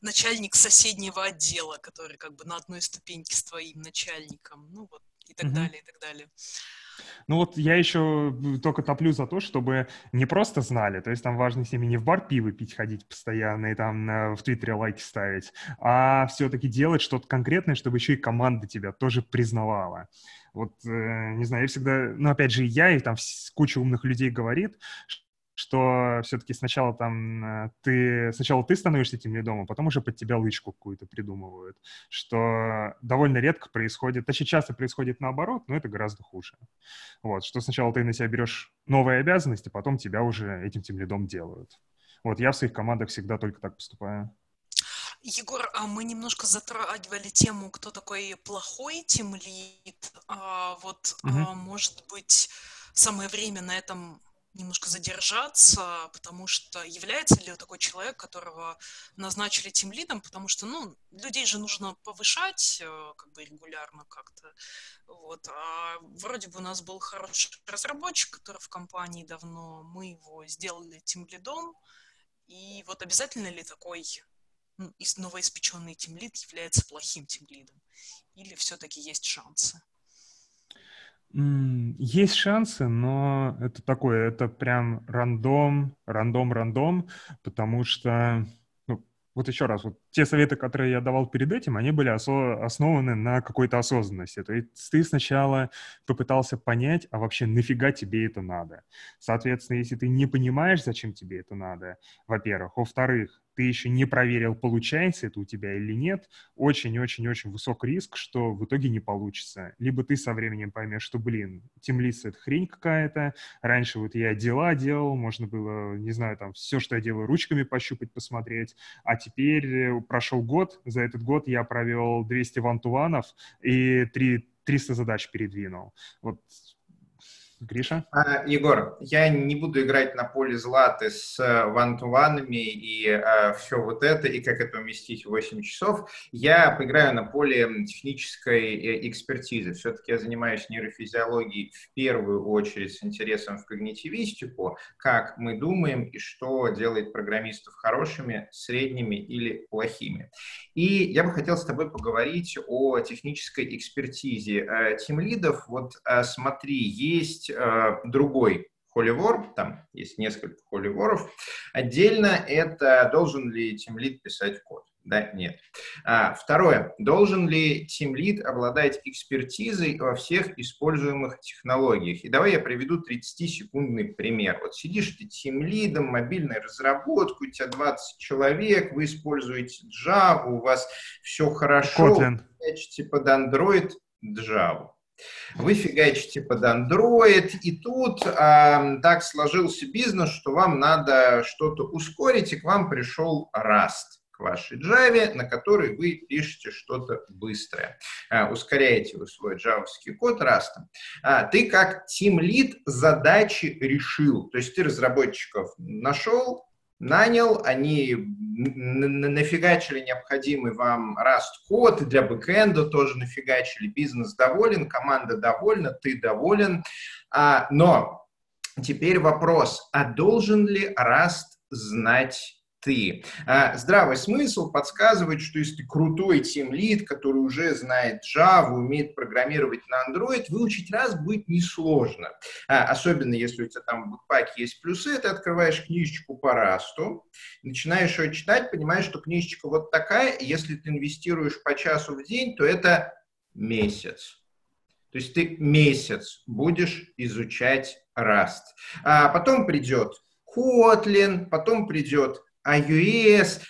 начальник соседнего отдела, который как бы на одной ступеньке с твоим начальником, ну вот, и так далее, и так далее. Ну вот я еще только топлю за то, чтобы не просто знали, то есть там важно с ними не в бар пиво пить ходить постоянно и там в Твиттере лайки ставить, а все-таки делать что-то конкретное, чтобы еще и команда тебя тоже признавала. Вот, не знаю, я всегда, ну опять же я, и там куча умных людей говорит, что все-таки сначала ты становишься TeamLead, а потом уже под тебя лычку какую-то придумывают, что довольно редко происходит, точнее, часто происходит наоборот, но это гораздо хуже. Вот, что сначала ты на себя берешь новые обязанности, потом тебя уже этим TeamLead делают. Вот, я в своих командах всегда только так поступаю. Егор, мы немножко затрагивали тему, кто такой плохой TeamLead. Может быть, самое время на этом немножко задержаться, потому что является ли такой человек, которого назначили TeamLead, потому что, ну, людей же нужно повышать как бы регулярно как-то, вот, а вроде бы у нас был хороший разработчик, который в компании давно, мы его сделали TeamLead, и вот обязательно ли такой новоиспеченный TeamLead является плохим TeamLead, или все-таки есть шансы? Есть шансы, но это такое, это прям рандом, потому что, ну, вот еще раз, вот те советы, которые я давал перед этим, они были основаны на какой-то осознанности. То есть ты сначала попытался понять, а вообще нафига тебе это надо. Соответственно, если ты не понимаешь, зачем тебе это надо, во-первых, во-вторых, ты еще не проверил, получается это у тебя или нет, очень-очень-очень высок риск, что в итоге не получится. Либо ты со временем поймешь, что, блин, TeamLead — это хрень какая-то, раньше вот я дела делал, можно было, не знаю, там, все, что я делаю, ручками пощупать, посмотреть, а теперь прошел год, за этот год я провел 200 one-to-one-ов и 300 задач передвинул. Вот. Гриша? Егор, я не буду играть на поле златы с one-to-one-ами и все вот это, и как это уместить в 8 часов. Я поиграю на поле технической экспертизы. Все-таки я занимаюсь нейрофизиологией в первую очередь с интересом в когнитивистику, как мы думаем и что делает программистов хорошими, средними или плохими. И я бы хотел с тобой поговорить о технической экспертизе TeamLead. Вот смотри, есть другой холивор, там есть несколько холиворов. Отдельно это должен ли TeamLead писать код? Да, нет. Второе. Должен ли TeamLead обладать экспертизой во всех используемых технологиях? И давай я приведу 30-секундный пример. Вот сидишь ты TeamLead, мобильная разработка, у тебя 20 человек, вы используете Java, у вас все хорошо, Kotlin. Вы прячете под Android Java. Вы фигачите под Android, и тут так сложился бизнес, что вам надо что-то ускорить, и к вам пришел Rust, к вашей Java, на которой вы пишете что-то быстрое. Ускоряете вы свой джавовский код Rust. Ты как TeamLead задачи решил, то есть ты разработчиков нашел, нанял, они нафигачили необходимый вам Rust-код, для бэкэнда тоже нафигачили, бизнес доволен, команда довольна, ты доволен. Но теперь вопрос, а должен ли Rust знать ты? Здравый смысл подсказывает, что если ты крутой TeamLead, который уже знает Java, умеет программировать на Android, выучить Rust будет несложно. Особенно если у тебя там в бэкпаке есть плюсы, ты открываешь книжечку по Rust, начинаешь ее читать, понимаешь, что книжечка вот такая, и если ты инвестируешь по часу в день, то это месяц. То есть ты месяц будешь изучать Rust. А потом придет Kotlin, потом придет iOS,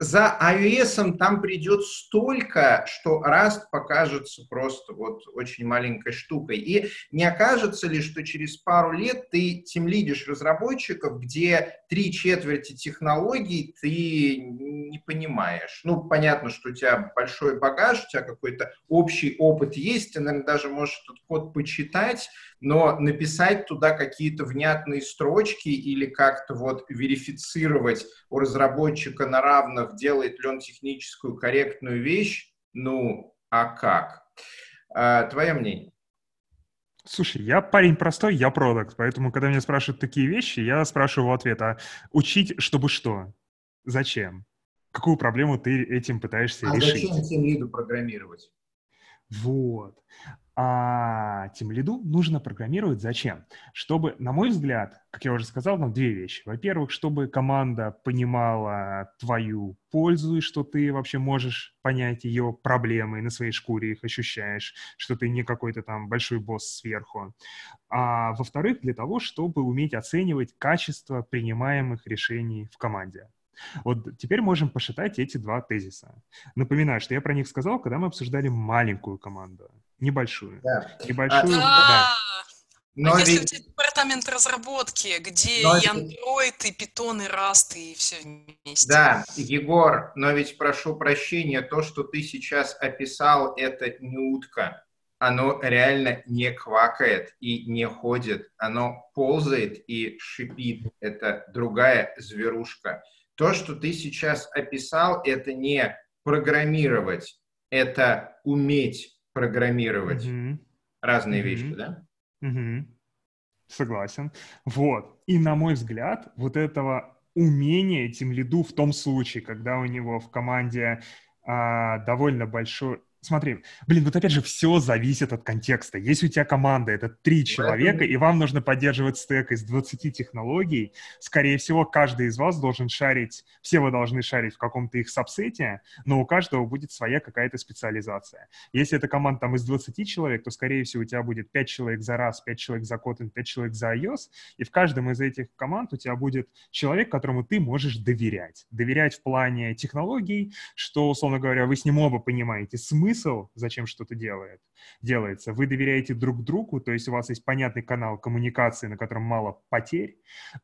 за iOS там придет столько, что Rust покажется просто вот очень маленькой штукой. И не окажется ли, что через пару лет ты тимлидишь разработчиков, где 3/4 технологий ты не понимаешь? Ну, понятно, что у тебя большой багаж, у тебя какой-то общий опыт есть, ты, наверное, даже можешь этот код почитать, но написать туда какие-то внятные строчки или как-то вот верифицировать у разработчика на равных, делает ли он техническую корректную вещь, ну, а как? Твое мнение? Слушай, я парень простой, я продакт, поэтому, когда меня спрашивают такие вещи, я спрашиваю в ответ, а учить чтобы что? Зачем? Какую проблему ты этим пытаешься решить? А зачем TeamLead программировать? Вот. А TeamLead нужно программировать зачем? Чтобы, на мой взгляд, как я уже сказал, нам две вещи. Во-первых, чтобы команда понимала твою пользу, и что ты вообще можешь понять ее проблемы, и на своей шкуре их ощущаешь, что ты не какой-то там большой босс сверху. А во-вторых, для того, чтобы уметь оценивать качество принимаемых решений в команде. Вот теперь можем посчитать эти два тезиса. Напоминаю, что я про них сказал, когда мы обсуждали маленькую команду. Небольшую. Да. Небольшую, да. Но а если у тебя департамент разработки, где и Android, и Python, и Rust, и все вместе. Да, Егор, но ведь прошу прощения, то, что ты сейчас описал, это не утка. Оно реально не квакает и не ходит. Оно ползает и шипит. Это другая зверушка. То, что ты сейчас описал, это не программировать, это уметь программировать. Разные вещи, да? Согласен. Вот. И, на мой взгляд, вот этого умения TeamLead в том случае, когда у него в команде довольно большой... Смотри, блин, вот опять же все зависит от контекста. Если у тебя команда — это 3 человека, и вам нужно поддерживать стэк из 20 технологий, скорее всего, каждый из вас должен шарить, все вы должны шарить в каком-то их сабсете, но у каждого будет своя какая-то специализация. Если эта команда там из 20 человек, то, скорее всего, у тебя будет 5 человек за Rust, 5 человек за Kotlin, 5 человек за iOS, и в каждом из этих команд у тебя будет человек, которому ты можешь доверять. Доверять в плане технологий, что, условно говоря, вы с ним оба понимаете смысл, зачем что-то делается. Вы доверяете друг другу, то есть у вас есть понятный канал коммуникации, на котором мало потерь,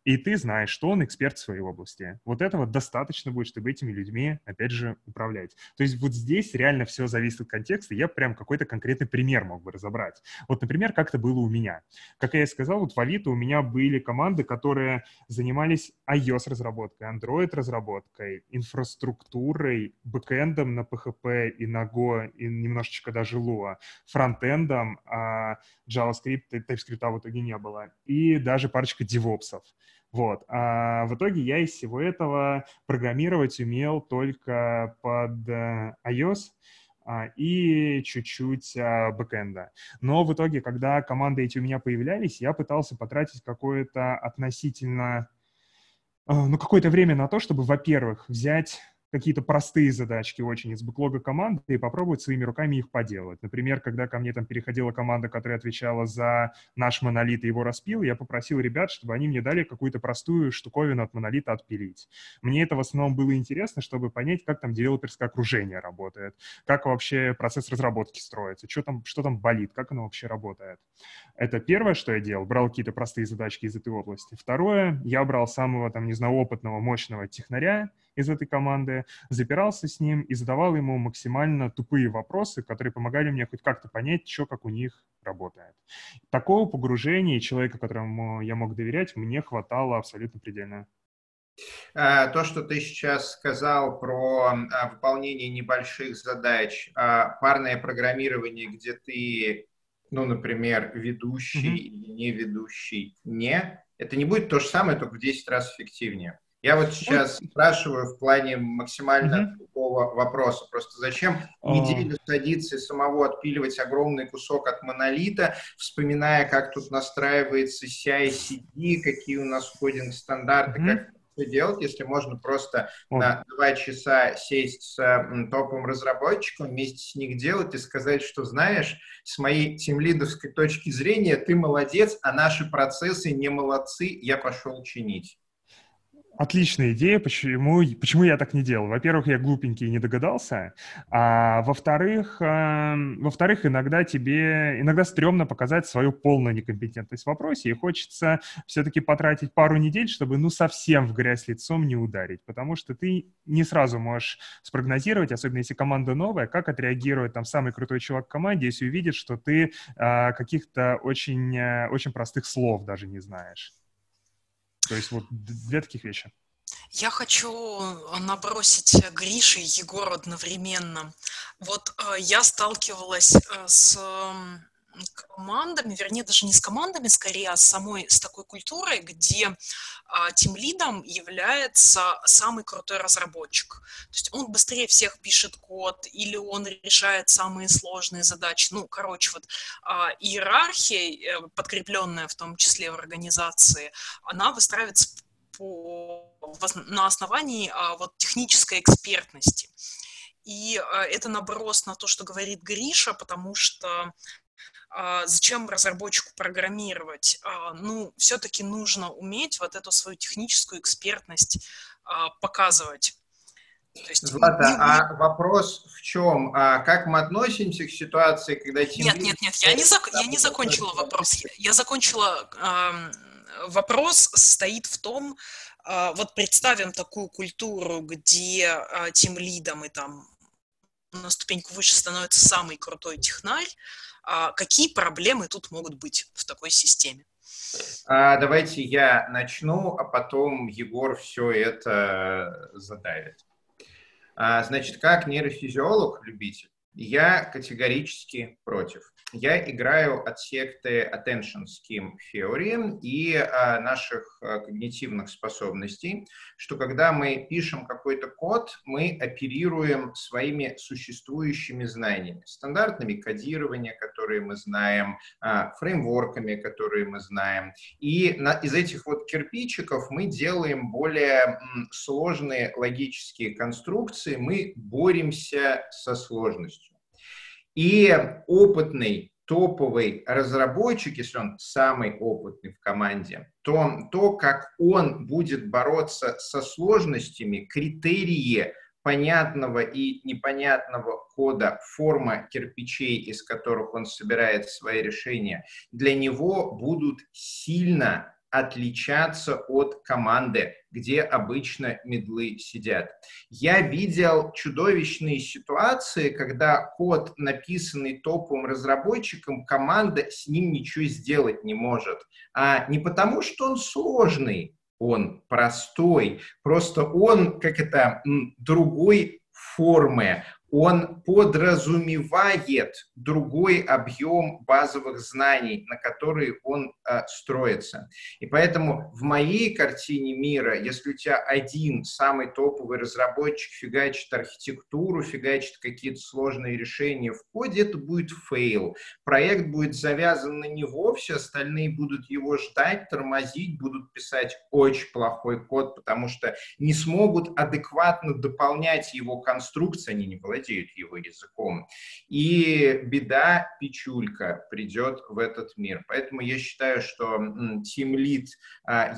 и ты знаешь, что он эксперт в своей области. Вот этого достаточно будет, чтобы этими людьми, опять же, управлять. То есть вот здесь реально все зависит от контекста. Я прям какой-то конкретный пример мог бы разобрать. Вот, например, как это было у меня. Как я и сказал, вот в Авито у меня были команды, которые занимались iOS-разработкой, Android-разработкой, инфраструктурой, бэкэндом на PHP и на Go, и немножечко даже Lua, фронтендом, JavaScript и TypeScript в итоге не было, и даже парочка девопсов. Вот. А в итоге я из всего этого программировать умел только под iOS и чуть-чуть бэкэнда. Но в итоге, когда команды эти у меня появлялись, я пытался потратить какое-то относительно... какое-то время на то, чтобы, во-первых, взять... какие-то простые задачки очень из бэклога команды и попробовать своими руками их поделать. Например, когда ко мне там переходила команда, которая отвечала за наш монолит и его распил, я попросил ребят, чтобы они мне дали какую-то простую штуковину от монолита отпилить. Мне это в основном было интересно, чтобы понять, как там девелоперское окружение работает, как вообще процесс разработки строится, что там болит, как оно вообще работает. Это первое, что я делал, брал какие-то простые задачки из этой области. Второе, я брал самого, там, не знаю, опытного, мощного технаря из этой команды, запирался с ним и задавал ему максимально тупые вопросы, которые помогали мне хоть как-то понять, что как у них работает. Такого погружения человека, которому я мог доверять, мне хватало абсолютно предельно. То, что ты сейчас сказал про выполнение небольших задач, парное программирование, где ты, ну, например, ведущий или не ведущий, это не будет то же самое, только в 10 раз эффективнее. Я вот сейчас спрашиваю в плане максимально другого вопроса. Просто зачем неделю садиться и самому отпиливать огромный кусок от монолита, вспоминая, как тут настраивается CI/CD, какие у нас кодинг-стандарты, как все делать, если можно просто на 2 часа сесть с топовым разработчиком, вместе с ним делать и сказать, что, знаешь, с моей тимлидовской точки зрения ты молодец, а наши процессы не молодцы, я пошел чинить. Отличная идея. Почему я так не делал? Во-первых, я глупенький и не догадался. А во-вторых, иногда стрёмно показать свою полную некомпетентность в вопросе, и хочется все-таки потратить пару недель, чтобы ну совсем в грязь лицом не ударить, потому что ты не сразу можешь спрогнозировать, особенно если команда новая, как отреагирует там самый крутой чувак в команде, если увидит, что ты каких-то очень, очень простых слов даже не знаешь. То есть вот две таких вещи. Я хочу набросить Грише и Егору одновременно. Вот я сталкивалась с командами, вернее, даже не с командами, скорее, а с такой культурой, где тимлидом является самый крутой разработчик. То есть он быстрее всех пишет код, или он решает самые сложные задачи. Ну, короче, вот иерархия, подкрепленная в том числе в организации, она выстраивается на основании вот технической экспертности. И это наброс на то, что говорит Гриша, потому что зачем разработчику программировать? Ну, все-таки нужно уметь вот эту свою техническую экспертность показывать. То есть, Злата, вопрос в чем? Как мы относимся к ситуации, когда... Нет, я не закончила вопрос. Я закончила... Вопрос состоит в том, вот представим такую культуру, где тимлидом и там на ступеньку выше становится самый крутой технарь. Какие проблемы тут могут быть в такой системе? Давайте я начну, а потом Егор все это задавит. Значит, как нейрофизиолог-любитель, я категорически против. Я играю от секты Attention Scheme Theory и наших когнитивных способностей, что когда мы пишем какой-то код, мы оперируем своими существующими знаниями, стандартными кодирования, которые мы знаем, фреймворками, которые мы знаем. И из этих вот кирпичиков мы делаем более сложные логические конструкции, мы боремся со сложностью. И опытный, топовый разработчик, если он самый опытный в команде, то как он будет бороться со сложностями, критерии понятного и непонятного кода, форма кирпичей, из которых он собирает свои решения, для него будут сильно отличаться от команды, где обычно медлы сидят. Я видел чудовищные ситуации, когда код, написанный топовым разработчиком, команда с ним ничего сделать не может. А не потому, что он сложный, он простой, просто он, другой формы, он подразумевает другой объем базовых знаний, на которые он строится. И поэтому в моей картине мира, если у тебя один самый топовый разработчик фигачит архитектуру, фигачит какие-то сложные решения в коде, это будет фейл. Проект будет завязан на него, все остальные будут его ждать, тормозить, будут писать очень плохой код, потому что не смогут адекватно дополнять его конструкции, они не владеют его языком. И беда, печулька придет в этот мир. Поэтому я считаю, что TeamLead,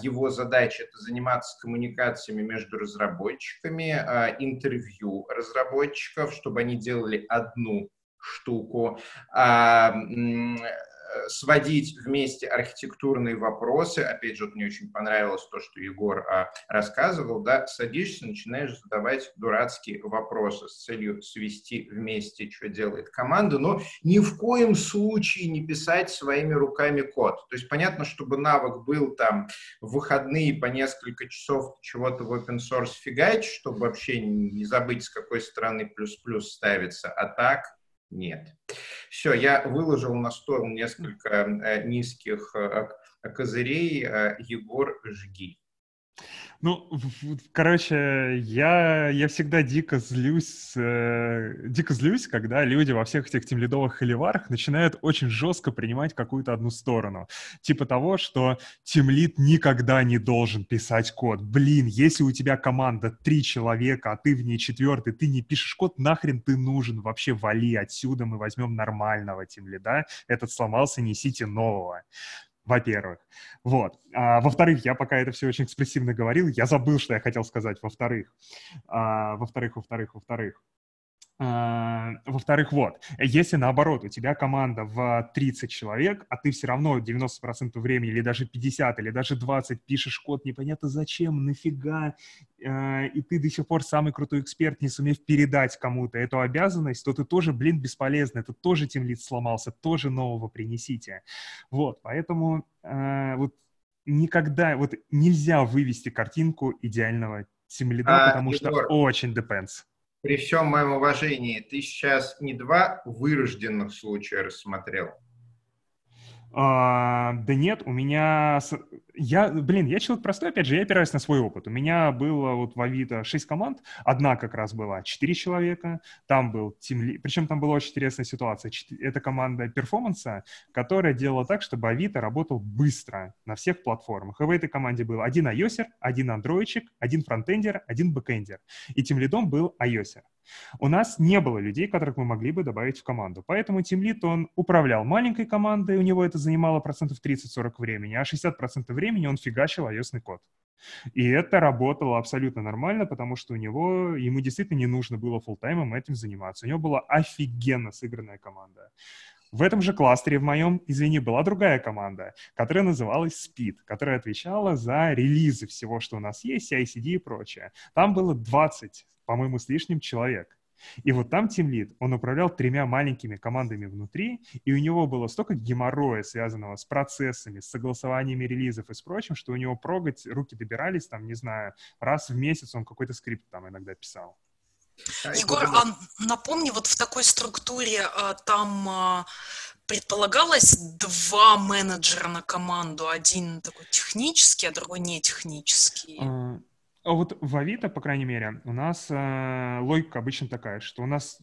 его задача — это заниматься коммуникациями между разработчиками, интервью разработчиков, чтобы они делали одну штуку, сводить вместе архитектурные вопросы. Опять же, вот мне очень понравилось то, что Егор рассказывал, да, садишься, начинаешь задавать дурацкие вопросы с целью свести вместе, что делает команда, но ни в коем случае не писать своими руками код. То есть понятно, чтобы навык был там в выходные по несколько часов чего-то в open source фигать, чтобы вообще не забыть, с какой стороны плюс-плюс ставится, а так нет. Все, я выложил на стол несколько низких козырей. Егор, жги. Ну, короче, я всегда дико злюсь, когда люди во всех этих тимлидовых холиварах начинают очень жестко принимать какую-то одну сторону. Типа того, что тимлид никогда не должен писать код. Блин, если у тебя команда 3 человека, а ты в ней 4-й, ты не пишешь код, нахрен ты нужен? Вообще вали отсюда, мы возьмем нормального тимлида. Этот сломался, несите нового. Во-первых. Вот. А, во-вторых, я пока это все очень экспрессивно говорил, я забыл, что я хотел сказать. Во-вторых, вот. Если, наоборот, у тебя команда в 30 человек, а ты все равно 90% времени, или даже 50, или даже 20 пишешь код непонятно зачем, нафига, и ты до сих пор самый крутой эксперт, не сумев передать кому-то эту обязанность, то ты тоже, блин, бесполезный, это тоже TeamLead сломался, тоже нового принесите. Вот, поэтому вот никогда, вот нельзя вывести картинку идеального TeamLead, потому что очень depends. При всем моем уважении, ты сейчас не 2 вырожденных случая рассмотрел? Да нет, у меня... Я человек простой, опять же, я опираюсь на свой опыт. У меня было вот в Авито 6 команд, одна как раз была 4 человека, там был TeamLead, причем там была очень интересная ситуация. Это команда перформанса, которая делала так, чтобы Авито работал быстро на всех платформах. И в этой команде был 1 iOSер, 1 андроидчик, 1 фронтендер, 1 бэкендер. И TeamLead'ом был iOSер. У нас не было людей, которых мы могли бы добавить в команду. Поэтому TeamLead, он управлял маленькой командой, у него это занимало процентов 30-40 времени, а 60% времени он фигачил iOS-ный код. И это работало абсолютно нормально, потому что ему действительно не нужно было фуллтаймом этим заниматься. У него была офигенно сыгранная команда. В этом же кластере в моем, была другая команда, которая называлась Speed, которая отвечала за релизы всего, что у нас есть, CI/CD и прочее. Там было 20, по-моему, с лишним человек. И вот там TeamLead, он управлял 3 маленькими командами внутри, и у него было столько геморроя, связанного с процессами, с согласованиями релизов и с прочим, что у него прогать, руки добирались, там, не знаю, раз в месяц он какой-то скрипт там иногда писал. Егор, а напомни, вот в такой структуре там предполагалось 2 менеджера на команду, один такой технический, а другой не технический. А вот в Авито, по крайней мере, у нас логика обычно такая, что у нас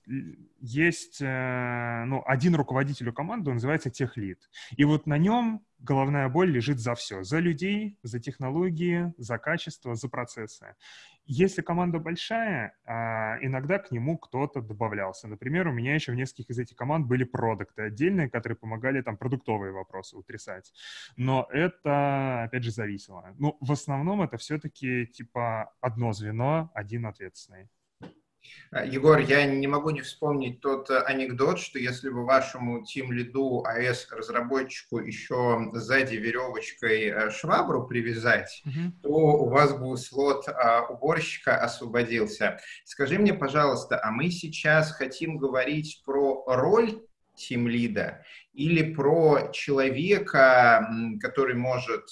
есть один руководитель у команды, он называется техлид. И вот на нем головная боль лежит за все. За людей, за технологии, за качество, за процессы. Если команда большая, иногда к нему кто-то добавлялся. Например, у меня еще в нескольких из этих команд были продукты отдельные, которые помогали там продуктовые вопросы утрясать. Но это, опять же, зависело. Ну, в основном это все-таки типа одно звено, один ответственный. Егор, я не могу не вспомнить тот анекдот, что если бы вашему TeamLead'у, iOS-разработчику еще сзади веревочкой швабру привязать, то у вас бы слот уборщика освободился. Скажи мне, пожалуйста, а мы сейчас хотим говорить про роль TeamLead'а или про человека, который может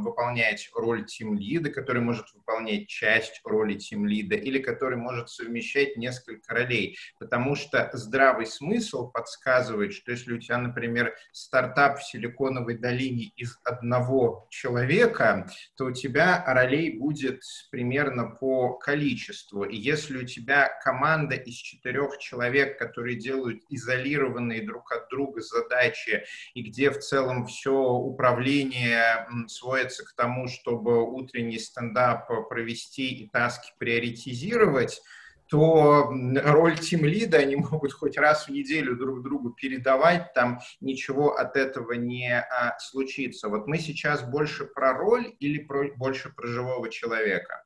выполнять роль тимлида, который может выполнять часть роли тимлида, или который может совмещать несколько ролей. Потому что здравый смысл подсказывает, что если у тебя, например, стартап в Силиконовой долине из одного человека, то у тебя ролей будет примерно по количеству. И если у тебя команда из 4 человек, которые делают изолированные друг от друга задачи, и где в целом все управление сводится к тому, чтобы утренний стендап провести и таски приоритизировать, то роль тимлида они могут хоть раз в неделю друг другу передавать, там ничего от этого не случится. Вот мы сейчас больше про роль или больше про живого человека?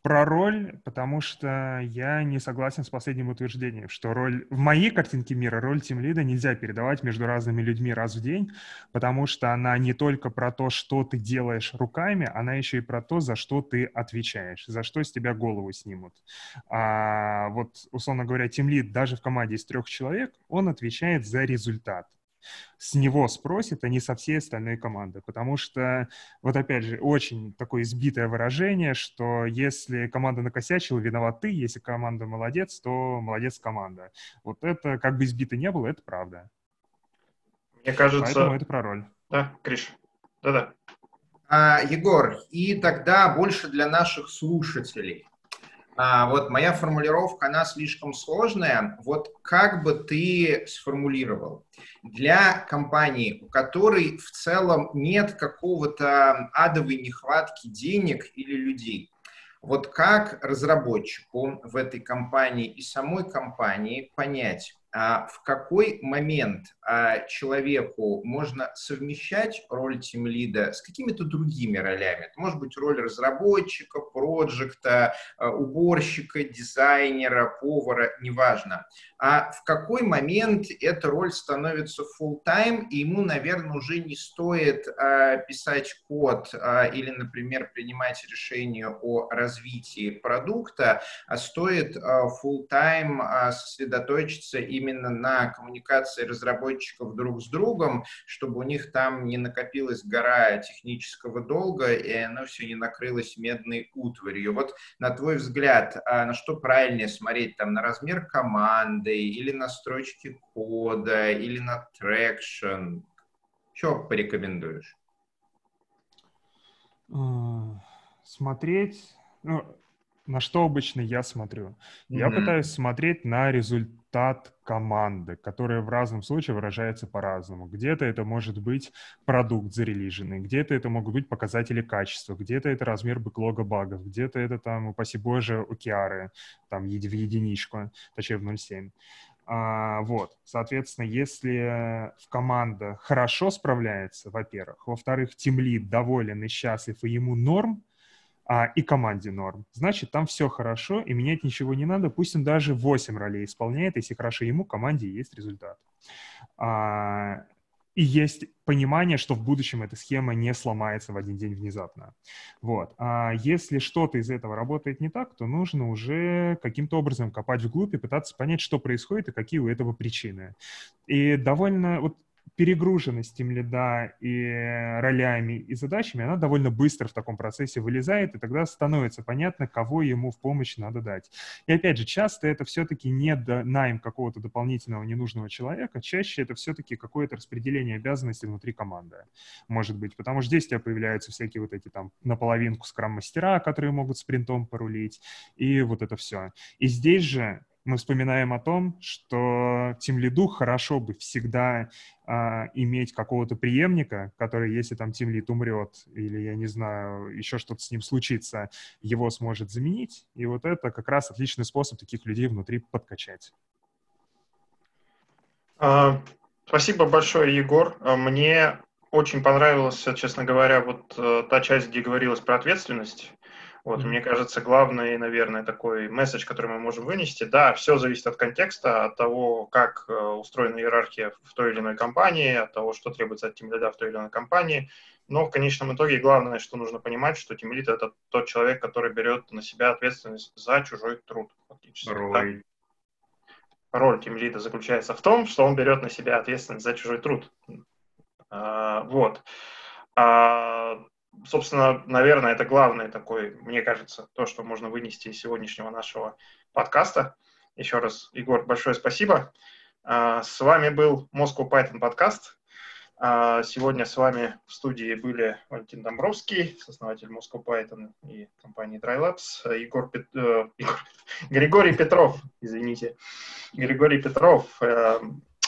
Про роль, потому что я не согласен с последним утверждением, что роль в моей картинке мира, роль тимлида нельзя передавать между разными людьми раз в день, потому что она не только про то, что ты делаешь руками, она еще и про то, за что ты отвечаешь, за что с тебя голову снимут. А вот, условно говоря, тимлид даже в команде из 3 человек, он отвечает за результат. С него спросят, а не со всей остальной команды. Потому что, вот опять же, очень такое избитое выражение, что если команда накосячила, виноват ты, если команда молодец, то молодец команда. Вот это, как бы избито не было, это правда. Мне кажется... Поэтому это про роль. Да, Криш. Да-да. Егор, и тогда больше для наших слушателей. Вот моя формулировка, она слишком сложная. Вот как бы ты сформулировал? Для компании, у которой в целом нет какого-то адовой нехватки денег или людей, вот как разработчику в этой компании и самой компании понять, в какой момент человеку можно совмещать роль тимлида с какими-то другими ролями? Это может быть роль разработчика, проджекта, уборщика, дизайнера, повара, неважно. А в какой момент эта роль становится full-time, и ему, наверное, уже не стоит писать код или, например, принимать решение о развитии продукта, а стоит full-time сосредоточиться именно на коммуникации разработчиков друг с другом, чтобы у них там не накопилась гора технического долга, и оно все не накрылось медной утварью. Вот на твой взгляд, на что правильнее смотреть? Там, на размер команды, или на строчки кода, или на трекшн? Что порекомендуешь? Смотреть... Ну, на что обычно я смотрю? Я пытаюсь смотреть на результат команды, которая в разном случае выражается по-разному. Где-то это может быть продукт зарелиженный, где-то это могут быть показатели качества, где-то это размер бэклога багов, где-то это, там, упаси боже, океары, там, в единичку, точнее, в 0,7. Вот, соответственно, если команда хорошо справляется, во-первых, во-вторых, тимлид доволен и счастлив, и ему норм, и команде норм. Значит, там все хорошо, и менять ничего не надо. Пусть он даже 8 ролей исполняет, если хорошо ему, команде есть результат. И есть понимание, что в будущем эта схема не сломается в один день внезапно. Вот. А если что-то из этого работает не так, то нужно уже каким-то образом копать вглубь и пытаться понять, что происходит и какие у этого причины. И довольно... Вот, перегруженность тимлида и ролями, и задачами, она довольно быстро в таком процессе вылезает, и тогда становится понятно, кого ему в помощь надо дать. И опять же, часто это все-таки не найм какого-то дополнительного ненужного человека, чаще это все-таки какое-то распределение обязанностей внутри команды, может быть, потому что здесь у тебя появляются всякие вот эти там наполовинку скрам-мастера, которые могут спринтом порулить, и вот это все. И здесь же мы вспоминаем о том, что тимлиду хорошо бы всегда иметь какого-то преемника, который, если там тимлид умрет или, я не знаю, еще что-то с ним случится, его сможет заменить. И вот это как раз отличный способ таких людей внутри подкачать. Спасибо большое, Егор. Мне очень понравилась, честно говоря, вот та часть, где говорилось про ответственность. Вот, мне кажется, главный, наверное, такой месседж, который мы можем вынести, да, все зависит от контекста, от того, как устроена иерархия в той или иной компании, от того, что требуется от тимлида в той или иной компании, но в конечном итоге главное, что нужно понимать, что тимлид — это тот человек, который берет на себя ответственность за чужой труд, фактически. роль тимлида заключается в том, что он берет на себя ответственность за чужой труд. Вот. Собственно, наверное, это главное такое, мне кажется, то, что можно вынести из сегодняшнего нашего подкаста. Еще раз, Егор, большое спасибо. С вами был Moscow Python подкаст. Сегодня с вами в студии были Валентин Домбровский, основатель Moscow Python и компании DryLabs, Григорий Петров,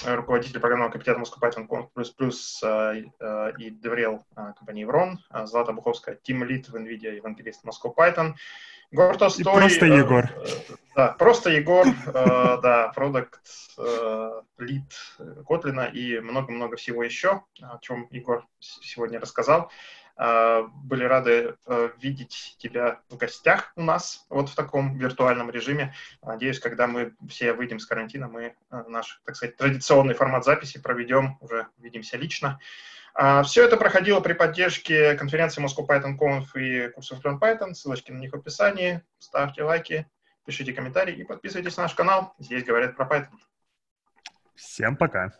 руководитель программного комитета Moscow Python Conf++ и DevRel компании Evrone, Злата Буховская, TeamLead в NVIDIA, евангелист Moscow Python, Егор Толстой, просто Егор, да, просто Егор, да, продакт лид Котлина и много-много всего еще, о чем Егор сегодня рассказал. Были рады видеть тебя в гостях у нас вот в таком виртуальном режиме. Надеюсь, когда мы все выйдем с карантина, мы наш, так сказать, традиционный формат записи проведем, уже увидимся лично. Все это проходило при поддержке конференции Moscow Python Conf и курсов Learn Python. Ссылочки на них в описании. Ставьте лайки, пишите комментарии и подписывайтесь на наш канал. Здесь говорят про Python. Всем пока!